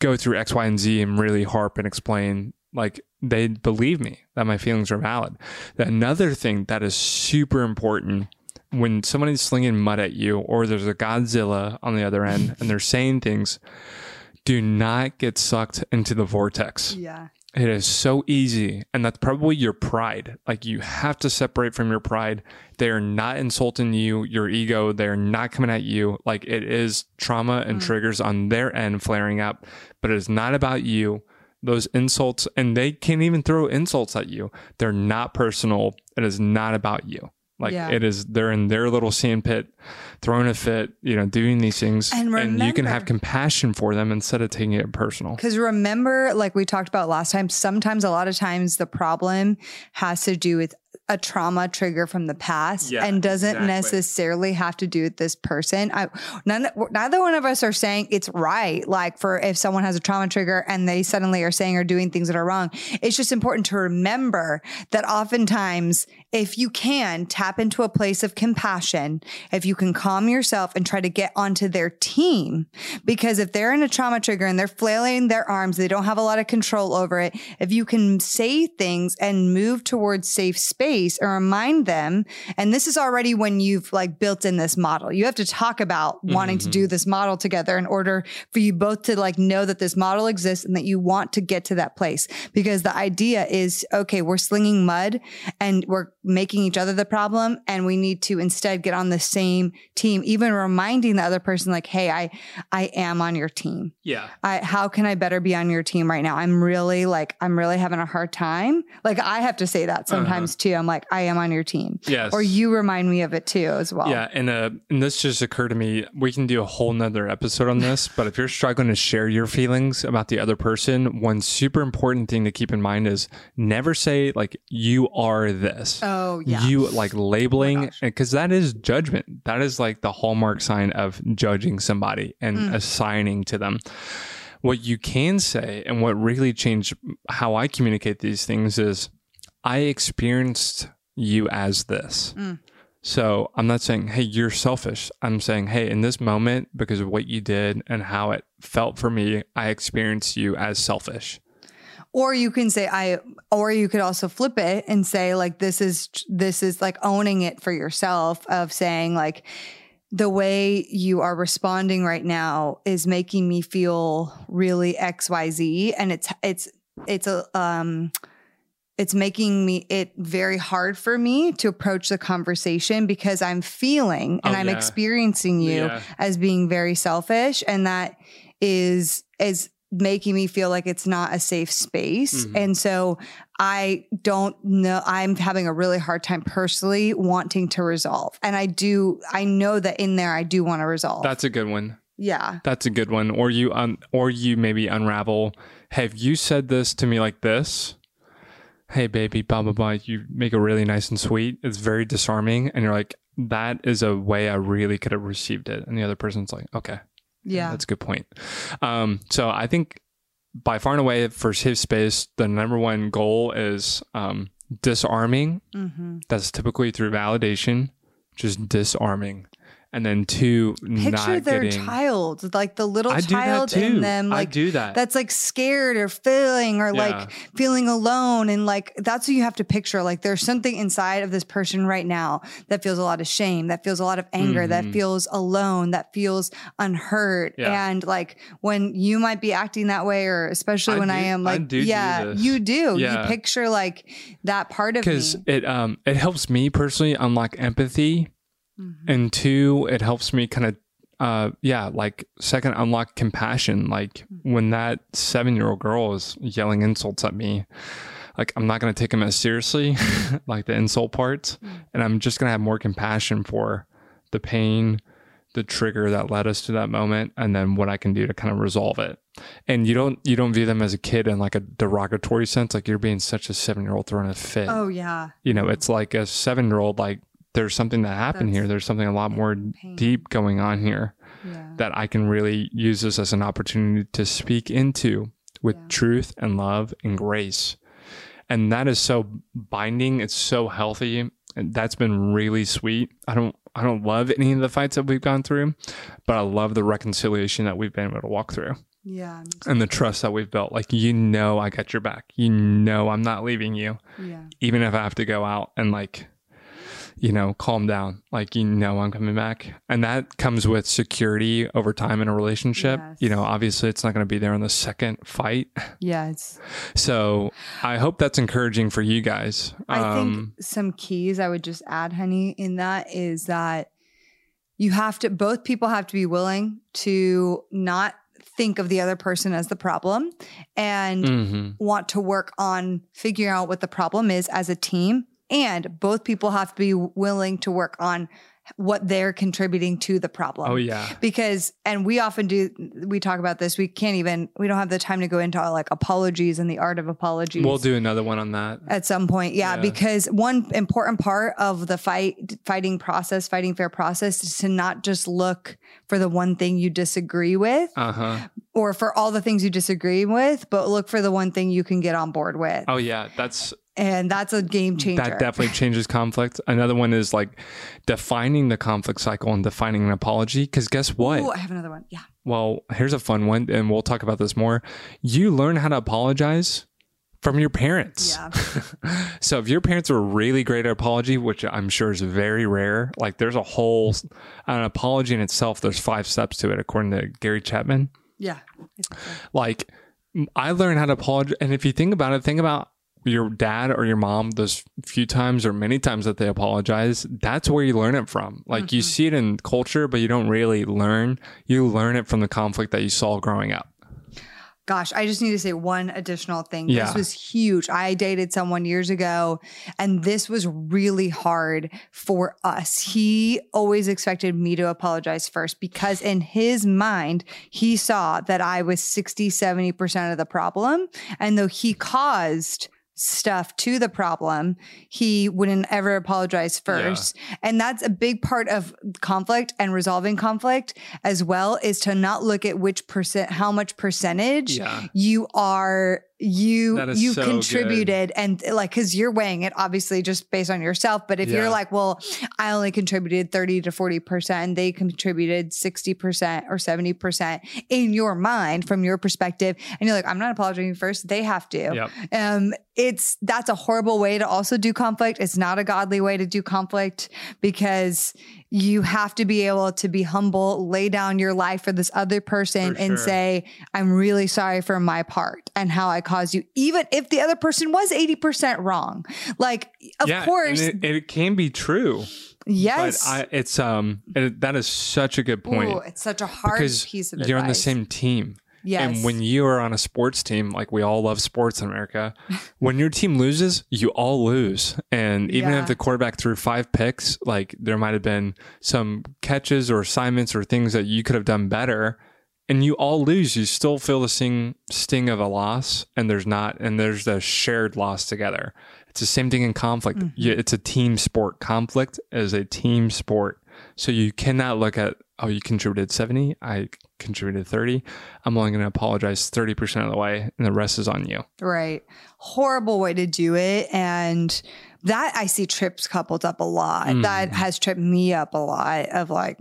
go through X, Y, and Z and really harp and explain. Like, they believe me that my feelings are valid. Another thing that is super important when somebody's slinging mud at you, or there's a Godzilla on the other end and they're saying things, do not get sucked into the vortex. Yeah. It is so easy. And that's probably your pride. Like, you have to separate from your pride. They are not insulting you, your ego. They're not coming at you. Like, it is trauma and triggers on their end flaring up, but it is not about you. Those insults, and they can't even throw insults at you. They're not personal. It is not about you. Like, it is, they're in their little sandpit, throwing a fit, doing these things. And remember, you can have compassion for them instead of taking it personal. Because remember, like we talked about last time, a lot of times the problem has to do with a trauma trigger from the past, and doesn't necessarily have to do with this person. Neither one of us are saying it's right. Like, for if someone has a trauma trigger and they suddenly are saying or doing things that are wrong, it's just important to remember that oftentimes, if you can tap into a place of compassion, if you can calm yourself and try to get onto their team, because if they're in a trauma trigger and they're flailing their arms, they don't have a lot of control over it. If you can say things and move towards safe space, space and remind them. And this is already when you've like built in this model. You have to talk about wanting to do this model together in order for you both to like know that this model exists and that you want to get to that place. Because the idea is, okay, we're slinging mud and we're making each other the problem. And we need to instead get on the same team, even reminding the other person like, hey, I am on your team. Yeah. How can I better be on your team right now? I'm really having a hard time. Like I have to say that sometimes too. I'm like, I am on your team. Yes. Or you remind me of it too as well. Yeah. And this just occurred to me, we can do a whole nother episode on this, but if you're struggling to share your feelings about the other person, one super important thing to keep in mind is never say like, you are this. Oh yeah. You like labeling, because that is judgment. That is like the hallmark sign of judging somebody and assigning to them. What you can say, and what really changed how I communicate these things, is I experienced you as this. So I'm not saying, hey, you're selfish. I'm saying, hey, in this moment, because of what you did and how it felt for me, I experienced you as selfish. Or you can say, or you could also flip it and say like, this is like owning it for yourself, of saying like, the way you are responding right now is making me feel really XYZ. And it's making it very hard for me to approach the conversation because I'm feeling and I'm experiencing you as being very selfish. And that is making me feel like it's not a safe space. And so I don't know, I'm having a really hard time personally wanting to resolve. And I know that in there, I do want to resolve. That's a good one. Yeah. That's a good one. Or you maybe unravel. Have you said this to me like this? Hey baby, blah, blah, blah. You make it really nice and sweet. It's very disarming. And you're like, that is a way I really could have received it. And the other person's like, okay. Yeah, that's a good point. So I think by far and away for safe space, the number one goal is disarming. That's typically through validation, just disarming. And then two, Picture their child, like the little child in them. Like, I do that. That's like scared or failing or like feeling alone. And like, that's what you have to picture. Like there's something inside of this person right now that feels a lot of shame, that feels a lot of anger, that feels alone, that feels unheard. Yeah. And like when you might be acting that way, or especially when I am like, you do. Yeah. You picture like that part of me. Because it helps me personally unlock empathy. And two, it helps me kind of, second, unlock compassion. Like when that 7-year-old girl is yelling insults at me, like I'm not going to take them as seriously, like the insult parts. And I'm just going to have more compassion for the pain, the trigger that led us to that moment, and then what I can do to kind of resolve it. And you don't view them as a kid in like a derogatory sense. Like you're being such a 7-year-old throwing a fit. Oh, yeah. You know, it's like a 7-year-old, like, there's something that happened here. There's something a lot more deep going on here that I can really use this as an opportunity to speak into with truth and love and grace. And that is so binding. It's so healthy. And that's been really sweet. I don't love any of the fights that we've gone through, but I love the reconciliation that we've been able to walk through. Yeah. And the trust that we've built. Like, you know, I got your back. You know, I'm not leaving you. Yeah. Even if I have to go out and like, you know, calm down. Like, you know, I'm coming back. And that comes with security over time in a relationship. Yes. You know, obviously it's not going to be there in the second fight. Yes. So I hope that's encouraging for you guys. I think some keys I would just add, honey, in that is that you have to, both people have to be willing to not think of the other person as the problem and want to work on figuring out what the problem is as a team. And both people have to be willing to work on what they're contributing to the problem. Oh, yeah. Because, and we often do, we talk about this, we don't have the time to go into like apologies and the art of apologies. We'll do another one on that at some point. Yeah, yeah. Because one important part of the fighting fair process is to not just look for the one thing you disagree with or for all the things you disagree with, but look for the one thing you can get on board with. Oh, yeah. And that's a game changer. That definitely changes conflict. Another one is like defining the conflict cycle and defining an apology. Because guess what? Oh, I have another one. Yeah. Well, here's a fun one. And we'll talk about this more. You learn how to apologize from your parents. Yeah. So if your parents were really great at apology, which I'm sure is very rare, like there's a whole, an apology in itself, there's 5 steps to it, according to Gary Chapman. Yeah. Like I learned how to apologize. And if you think about it, think about your dad or your mom, those few times or many times that they apologize, that's where you learn it from. Like you see it in culture, but you don't really learn. You learn it from the conflict that you saw growing up. Gosh, I just need to say one additional thing. Yeah. This was huge. I dated someone years ago, and this was really hard for us. He always expected me to apologize first because in his mind, he saw that I was 60, 70% of the problem. And though he caused stuff to the problem, he wouldn't ever apologize first. Yeah. And that's a big part of conflict and resolving conflict as well, is to not look at which percent, how much percentage you are, you so contributed good. And like, cause you're weighing it obviously just based on yourself. But if you're like, well, I only contributed 30 to 40% and they contributed 60% or 70% in your mind, from your perspective. And you're like, I'm not apologizing first. They have to. Yep. That's a horrible way to also do conflict. It's not a godly way to do conflict, because you have to be able to be humble, lay down your life for this other person and say, I'm really sorry for my part and how I caused you, even if the other person was 80% wrong. Like, of course. It can be true. Yes. But that is such a good point. Ooh, it's such a hard piece of advice. You're on the same team. Yes. And when you are on a sports team, like we all love sports in America, when your team loses, you all lose. And even if the quarterback threw 5 picks, like there might have been some catches or assignments or things that you could have done better, and you all lose. You still feel the sting of a loss, and there's the shared loss together. It's the same thing in conflict. Mm-hmm. It's a team sport. Conflict is a team sport. So you cannot look at, oh, you contributed 70, I contributed 30. I'm only going to apologize 30% of the way, and the rest is on you. Right. Horrible way to do it. And that I see trips couples up a lot. That has tripped me up a lot of like,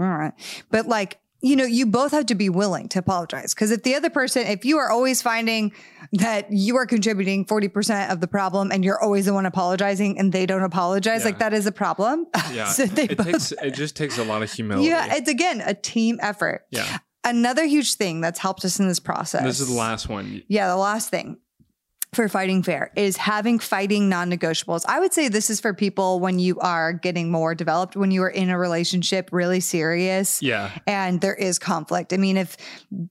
but like, you know, you both have to be willing to apologize. Because if you are always finding that you are contributing 40% of the problem and you're always the one apologizing and they don't apologize, like that is a problem. Yeah. So it just takes a lot of humility. Yeah. It's again, a team effort. Yeah. Another huge thing that's helped us in this process. This is the last one. Yeah. The last thing for fighting fair is having fighting non-negotiables. I would say this is for people when you are getting more developed, when you are in a relationship really serious and there is conflict. I mean, if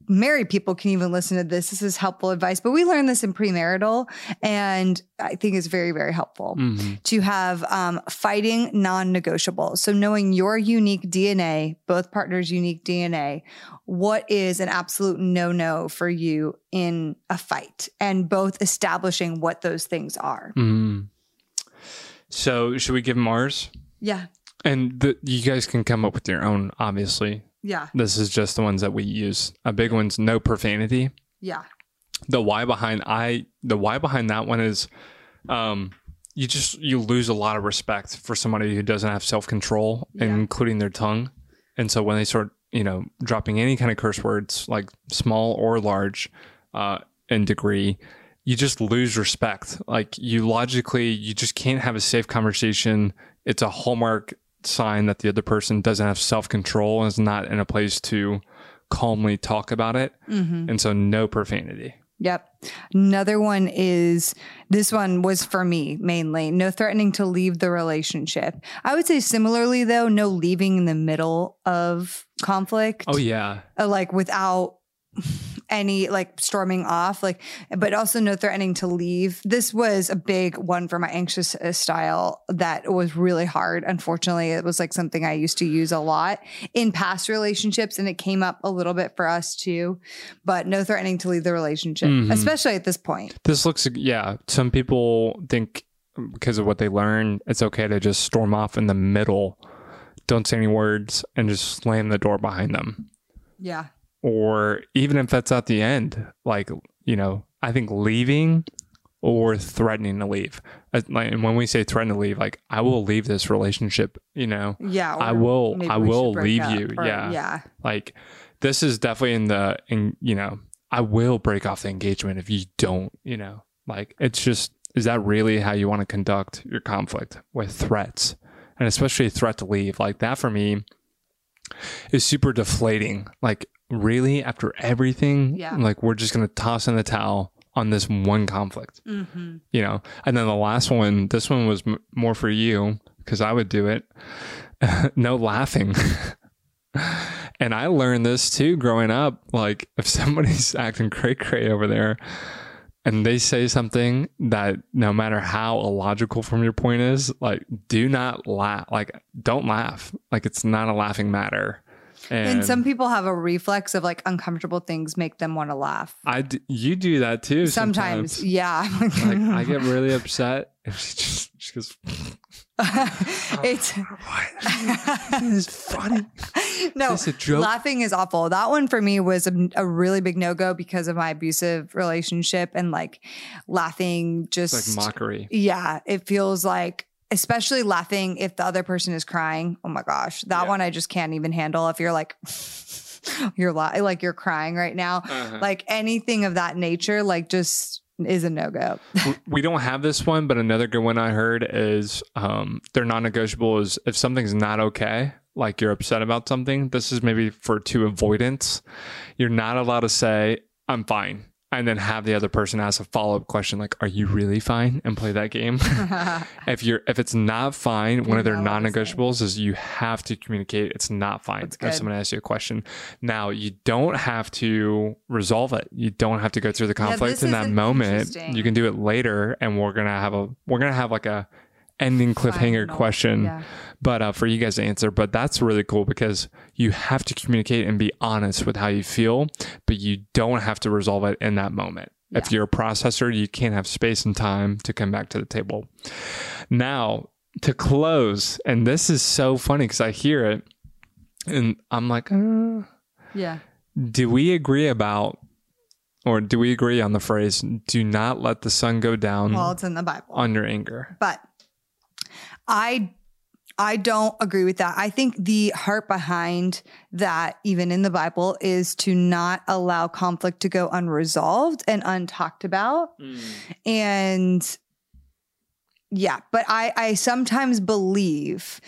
married people can even listen to this, this is helpful advice, but we learned this in premarital, and I think it's very, very helpful to have fighting non-negotiables. So knowing your unique DNA, both partners' unique DNA, what is an absolute no-no for you in a fight, and both establishing what those things are. So should we give them ours? Yeah. And you guys can come up with your own, obviously. Yeah. This is just the ones that we use. A big one's no profanity. Yeah. The why behind that one is you lose a lot of respect for somebody who doesn't have self-control, including their tongue. And so when they start, dropping any kind of curse words, like small or large in degree, you just lose respect. Like you just can't have a safe conversation. It's a hallmark sign that the other person doesn't have self-control and is not in a place to calmly talk about it. And so no profanity. Yep. Another one is, this one was for me mainly, no threatening to leave the relationship. I would say similarly though, no leaving in the middle of conflict. Oh yeah. Like without any like storming off, like, but also no threatening to leave. This was a big one for my anxious style that was really hard. Unfortunately, it was like something I used to use a lot in past relationships, and it came up a little bit for us too, but no threatening to leave the relationship, especially at this point. This looks, some people think because of what they learn, it's okay to just storm off in the middle. Don't say any words and just slam the door behind them. Yeah. Or even if that's at the end, like, I think leaving or threatening to leave. And when we say threaten to leave, like, I will leave this relationship, Yeah. I will leave you. Yeah. Like, this is definitely I will break off the engagement if you don't, Like, it's just, is that really how you want to conduct your conflict with threats? And especially a threat to leave. Like, that for me is super deflating. Like, really, after everything, like, we're just going to toss in the towel on this one conflict, you know? And then the last one, this one was more for you, because I would do it. No laughing. And I learned this too growing up. Like, if somebody's acting cray-cray over there and they say something that, no matter how illogical from your point is, like, do not laugh. Like, don't laugh. Like, it's not a laughing matter. And some people have a reflex of, like, uncomfortable things make them want to laugh. You do that too. Sometimes. Yeah. Like, I get really upset. And she goes, it's funny. No, is this a joke? Laughing is awful. That one for me was a really big no-go because of my abusive relationship, and like laughing just, it's like mockery. Yeah. It feels like, especially laughing if the other person is crying. Oh my gosh. That one I just can't even handle. If you're like, you're crying right now, like anything of that nature, like just is a no-go. We don't have this one, but another good one I heard is their non-negotiable is if something's not okay, like you're upset about something, this is maybe for to avoidance. You're not allowed to say, I'm fine. And then have the other person ask a follow-up question like, are you really fine? And play that game. If it's not fine, one of their non-negotiables is you have to communicate it's not fine. If someone asks you a question. Now, you don't have to resolve it. You don't have to go through the conflict in that moment. You can do it later, and we're gonna have like a ending cliffhanger question, but for you guys to answer. But that's really cool because you have to communicate and be honest with how you feel, but you don't have to resolve it in that moment. Yeah. If you're a processor, you can't have space and time to come back to the table. Now, to close, and this is so funny because I hear it and I'm like, do we agree on the phrase, do not let the sun go down while it's in the Bible on your anger? But I don't agree with that. I think the heart behind that, even in the Bible, is to not allow conflict to go unresolved and untalked about. And but I sometimes believe,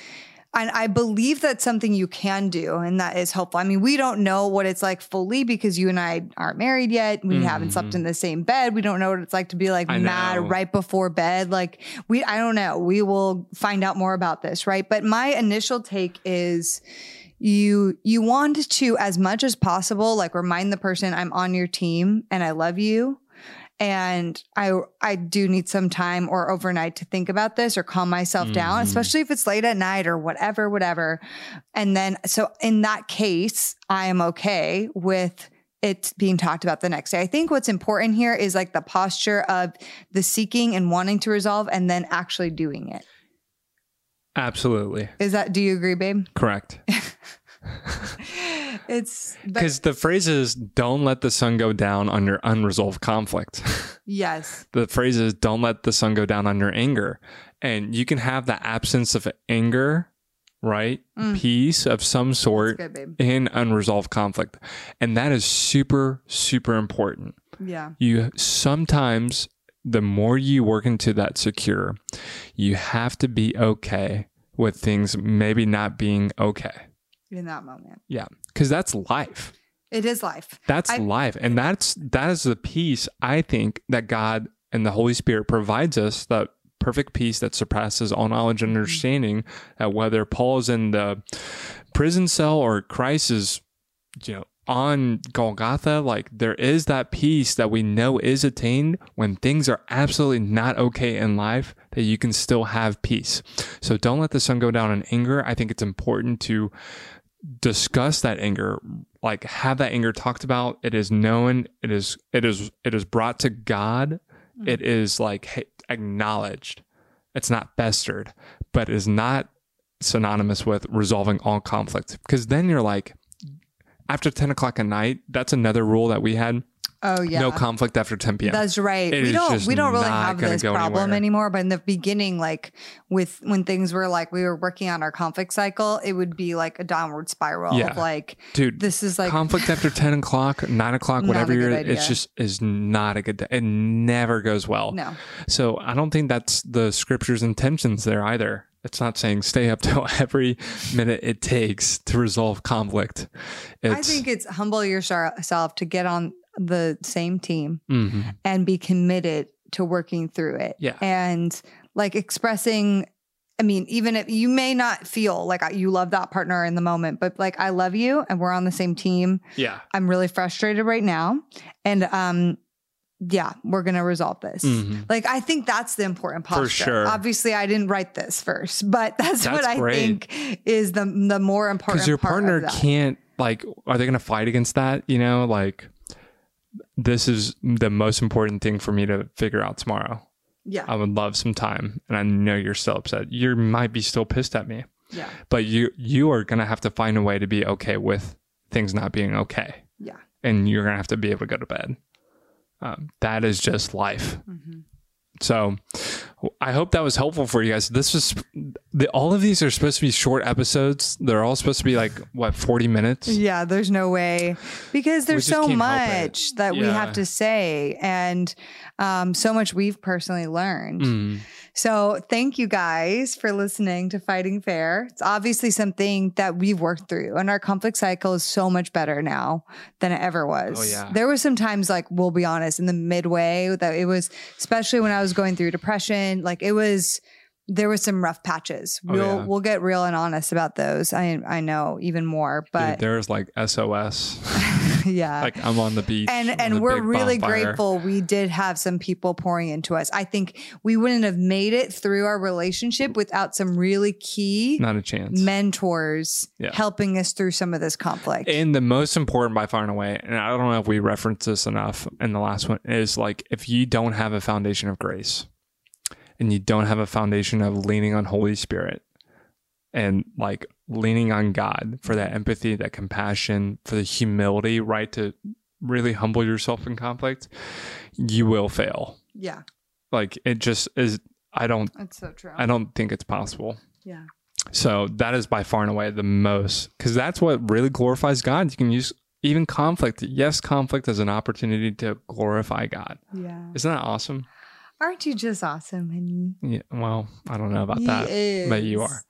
and I believe that's something you can do, and that is helpful. I mean, we don't know what it's like fully because you and I aren't married yet. We haven't slept in the same bed. We don't know what it's like to be like mad right before bed. Like I don't know. We will find out more about this, right? But my initial take is you want to, as much as possible, like remind the person, I'm on your team and I love you. And I do need some time or overnight to think about this or calm myself down, especially if it's late at night or whatever. And then, so in that case, I am okay with it being talked about the next day. I think what's important here is like the posture of the seeking and wanting to resolve and then actually doing it. Absolutely. Do you agree, babe? Correct. It's because the phrase is don't let the sun go down on your unresolved conflict. Yes. The phrase is don't let the sun go down on your anger. And you can have the absence of anger, right? Peace of some sort in unresolved conflict. And that is super, super important. Yeah. You sometimes, the more you work into that secure, you have to be okay with things maybe not being okay in that moment. Yeah. Because that's life. It is life. That's life. And that is the peace, I think, that God and the Holy Spirit provides us, that perfect peace that surpasses all knowledge and understanding, that whether Paul's in the prison cell or Christ is, on Golgotha, like there is that peace that we know is attained when things are absolutely not okay in life, that you can still have peace. So don't let the sun go down in anger. I think it's important to discuss that anger, like have that anger talked about. It is known. It is brought to God. It is like acknowledged. It's not festered, but is not synonymous with resolving all conflict. Because then you're like, after 10 o'clock at night, that's another rule that we had. Oh yeah. No conflict after 10 p.m. That's right. We don't really have this problem anymore. But in the beginning, like when things were like we were working on our conflict cycle, it would be like a downward spiral. Yeah. Of like, dude, this is like conflict after 10 o'clock, 9 o'clock, whatever you're. It's just is not a good day. It never goes well. No. So I don't think that's the scripture's intentions there either. It's not saying stay up till every minute it takes to resolve conflict. I think it's humble yourself to get on the same team and be committed to working through it. Yeah. And like expressing, I mean, even if you may not feel like you love that partner in the moment, but like, I love you and we're on the same team. Yeah. I'm really frustrated right now. And, yeah, we're going to resolve this. Like, I think that's the important posture. For sure. Obviously, I didn't write this first, but that's what I think is the more important part. Because your partner can't, like, are they going to fight against that? You know, like, this is the most important thing for me to figure out tomorrow. Yeah. I would love some time. And I know you're still upset. You might be still pissed at me. Yeah. But you are going to have to find a way to be okay with things not being okay. Yeah. And you're going to have to be able to go to bed. That is just life. So I hope that was helpful for you guys. This is all of these are supposed to be short episodes. They're all supposed to be like, what, 40 minutes? Yeah, there's no way, because there's so much that we have to say, and so much we've personally learned. So thank you guys for listening to Fighting Fair. It's obviously something that we've worked through, and our conflict cycle is so much better now than it ever was. Oh, yeah. There was some times, like, we'll be honest, in the midway that it was, especially when I was going through depression, like there was some rough patches. We'll get real and honest about those. I know even more, but dude, there's like SOS. Yeah. Like, I'm on the beach. And we're really grateful we did have some people pouring into us. I think we wouldn't have made it through our relationship without some really key mentors helping us through some of this conflict. And the most important by far and away, and I don't know if we referenced this enough in the last one, is like, if you don't have a foundation of grace and you don't have a foundation of leaning on Holy Spirit and like leaning on God for that empathy, that compassion, for the humility, right? To really humble yourself in conflict, you will fail. Yeah. Like, it just is. It's so true. I don't think it's possible. Yeah. So that is by far and away the most, because that's what really glorifies God. You can use even conflict. Yes. Conflict as an opportunity to glorify God. Yeah. Isn't that awesome? Aren't you just awesome, honey? Yeah, well, I don't know about that, but you are.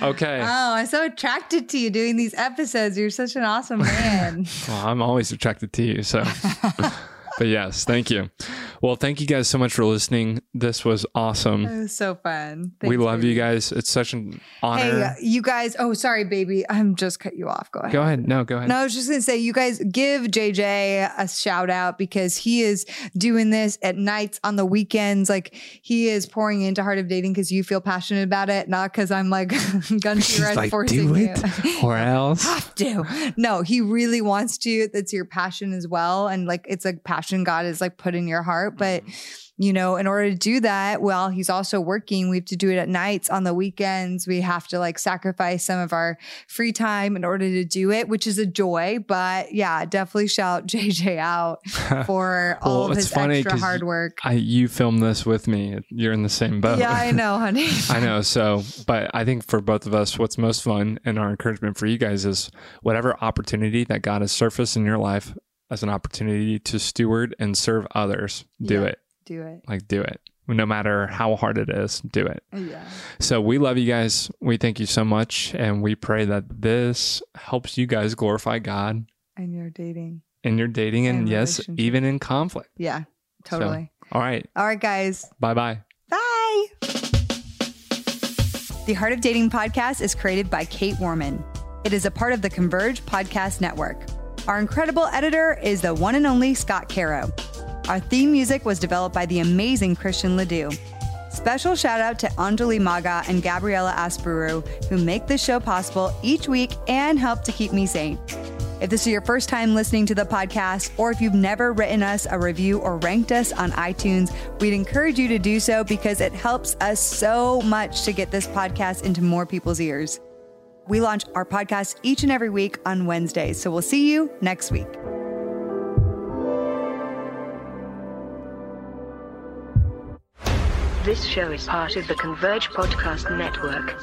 Okay. Oh, I'm so attracted to you doing these episodes. You're such an awesome man. Well, I'm always attracted to you, so. But yes, thank you. Well, thank you guys so much for listening. This was awesome. It was so fun. Thank you. Love you guys. It's such an honor. Hey, you guys. Oh, sorry, baby. I'm just cut you off. Go ahead. Go ahead. No, go ahead. No, I was just going to say, you guys give JJ a shout out, because he is doing this at nights, on the weekends. Like, he is pouring into Heart of Dating because you feel passionate about it. Not because I'm like gun-free red like, forcing you. Do it or else. Have to. No, he really wants to. That's your passion as well. And like, it's a passion God is like put in your heart. But, you know, in order to do that, well, he's also working. We have to do it at nights, on the weekends. We have to like sacrifice some of our free time in order to do it, which is a joy. But yeah, definitely shout JJ out for all of his extra hard work. You filmed this with me. You're in the same boat. Yeah, I know, honey. I know. So, but I think for both of us, what's most fun and our encouragement for you guys is whatever opportunity that God has surfaced in your life as an opportunity to steward and serve others, do it. Like, do it. No matter how hard it is, do it. Yeah. So we love you guys. We thank you so much. And we pray that this helps you guys glorify God. And your dating. And yes, even in conflict. Yeah, totally. So, all right. All right, guys. Bye-bye. Bye. The Heart of Dating podcast is created by Kate Warman. It is a part of the Converge Podcast Network. Our incredible editor is the one and only Scott Caro. Our theme music was developed by the amazing Christian Ledoux. Special shout out to Anjali Maga and Gabriella Asperu, who make this show possible each week and help to keep me sane. If this is your first time listening to the podcast, or if you've never written us a review or ranked us on iTunes, we'd encourage you to do so, because it helps us so much to get this podcast into more people's ears. We launch our podcast each and every week on Wednesdays. So we'll see you next week. This show is part of the Converge Podcast Network.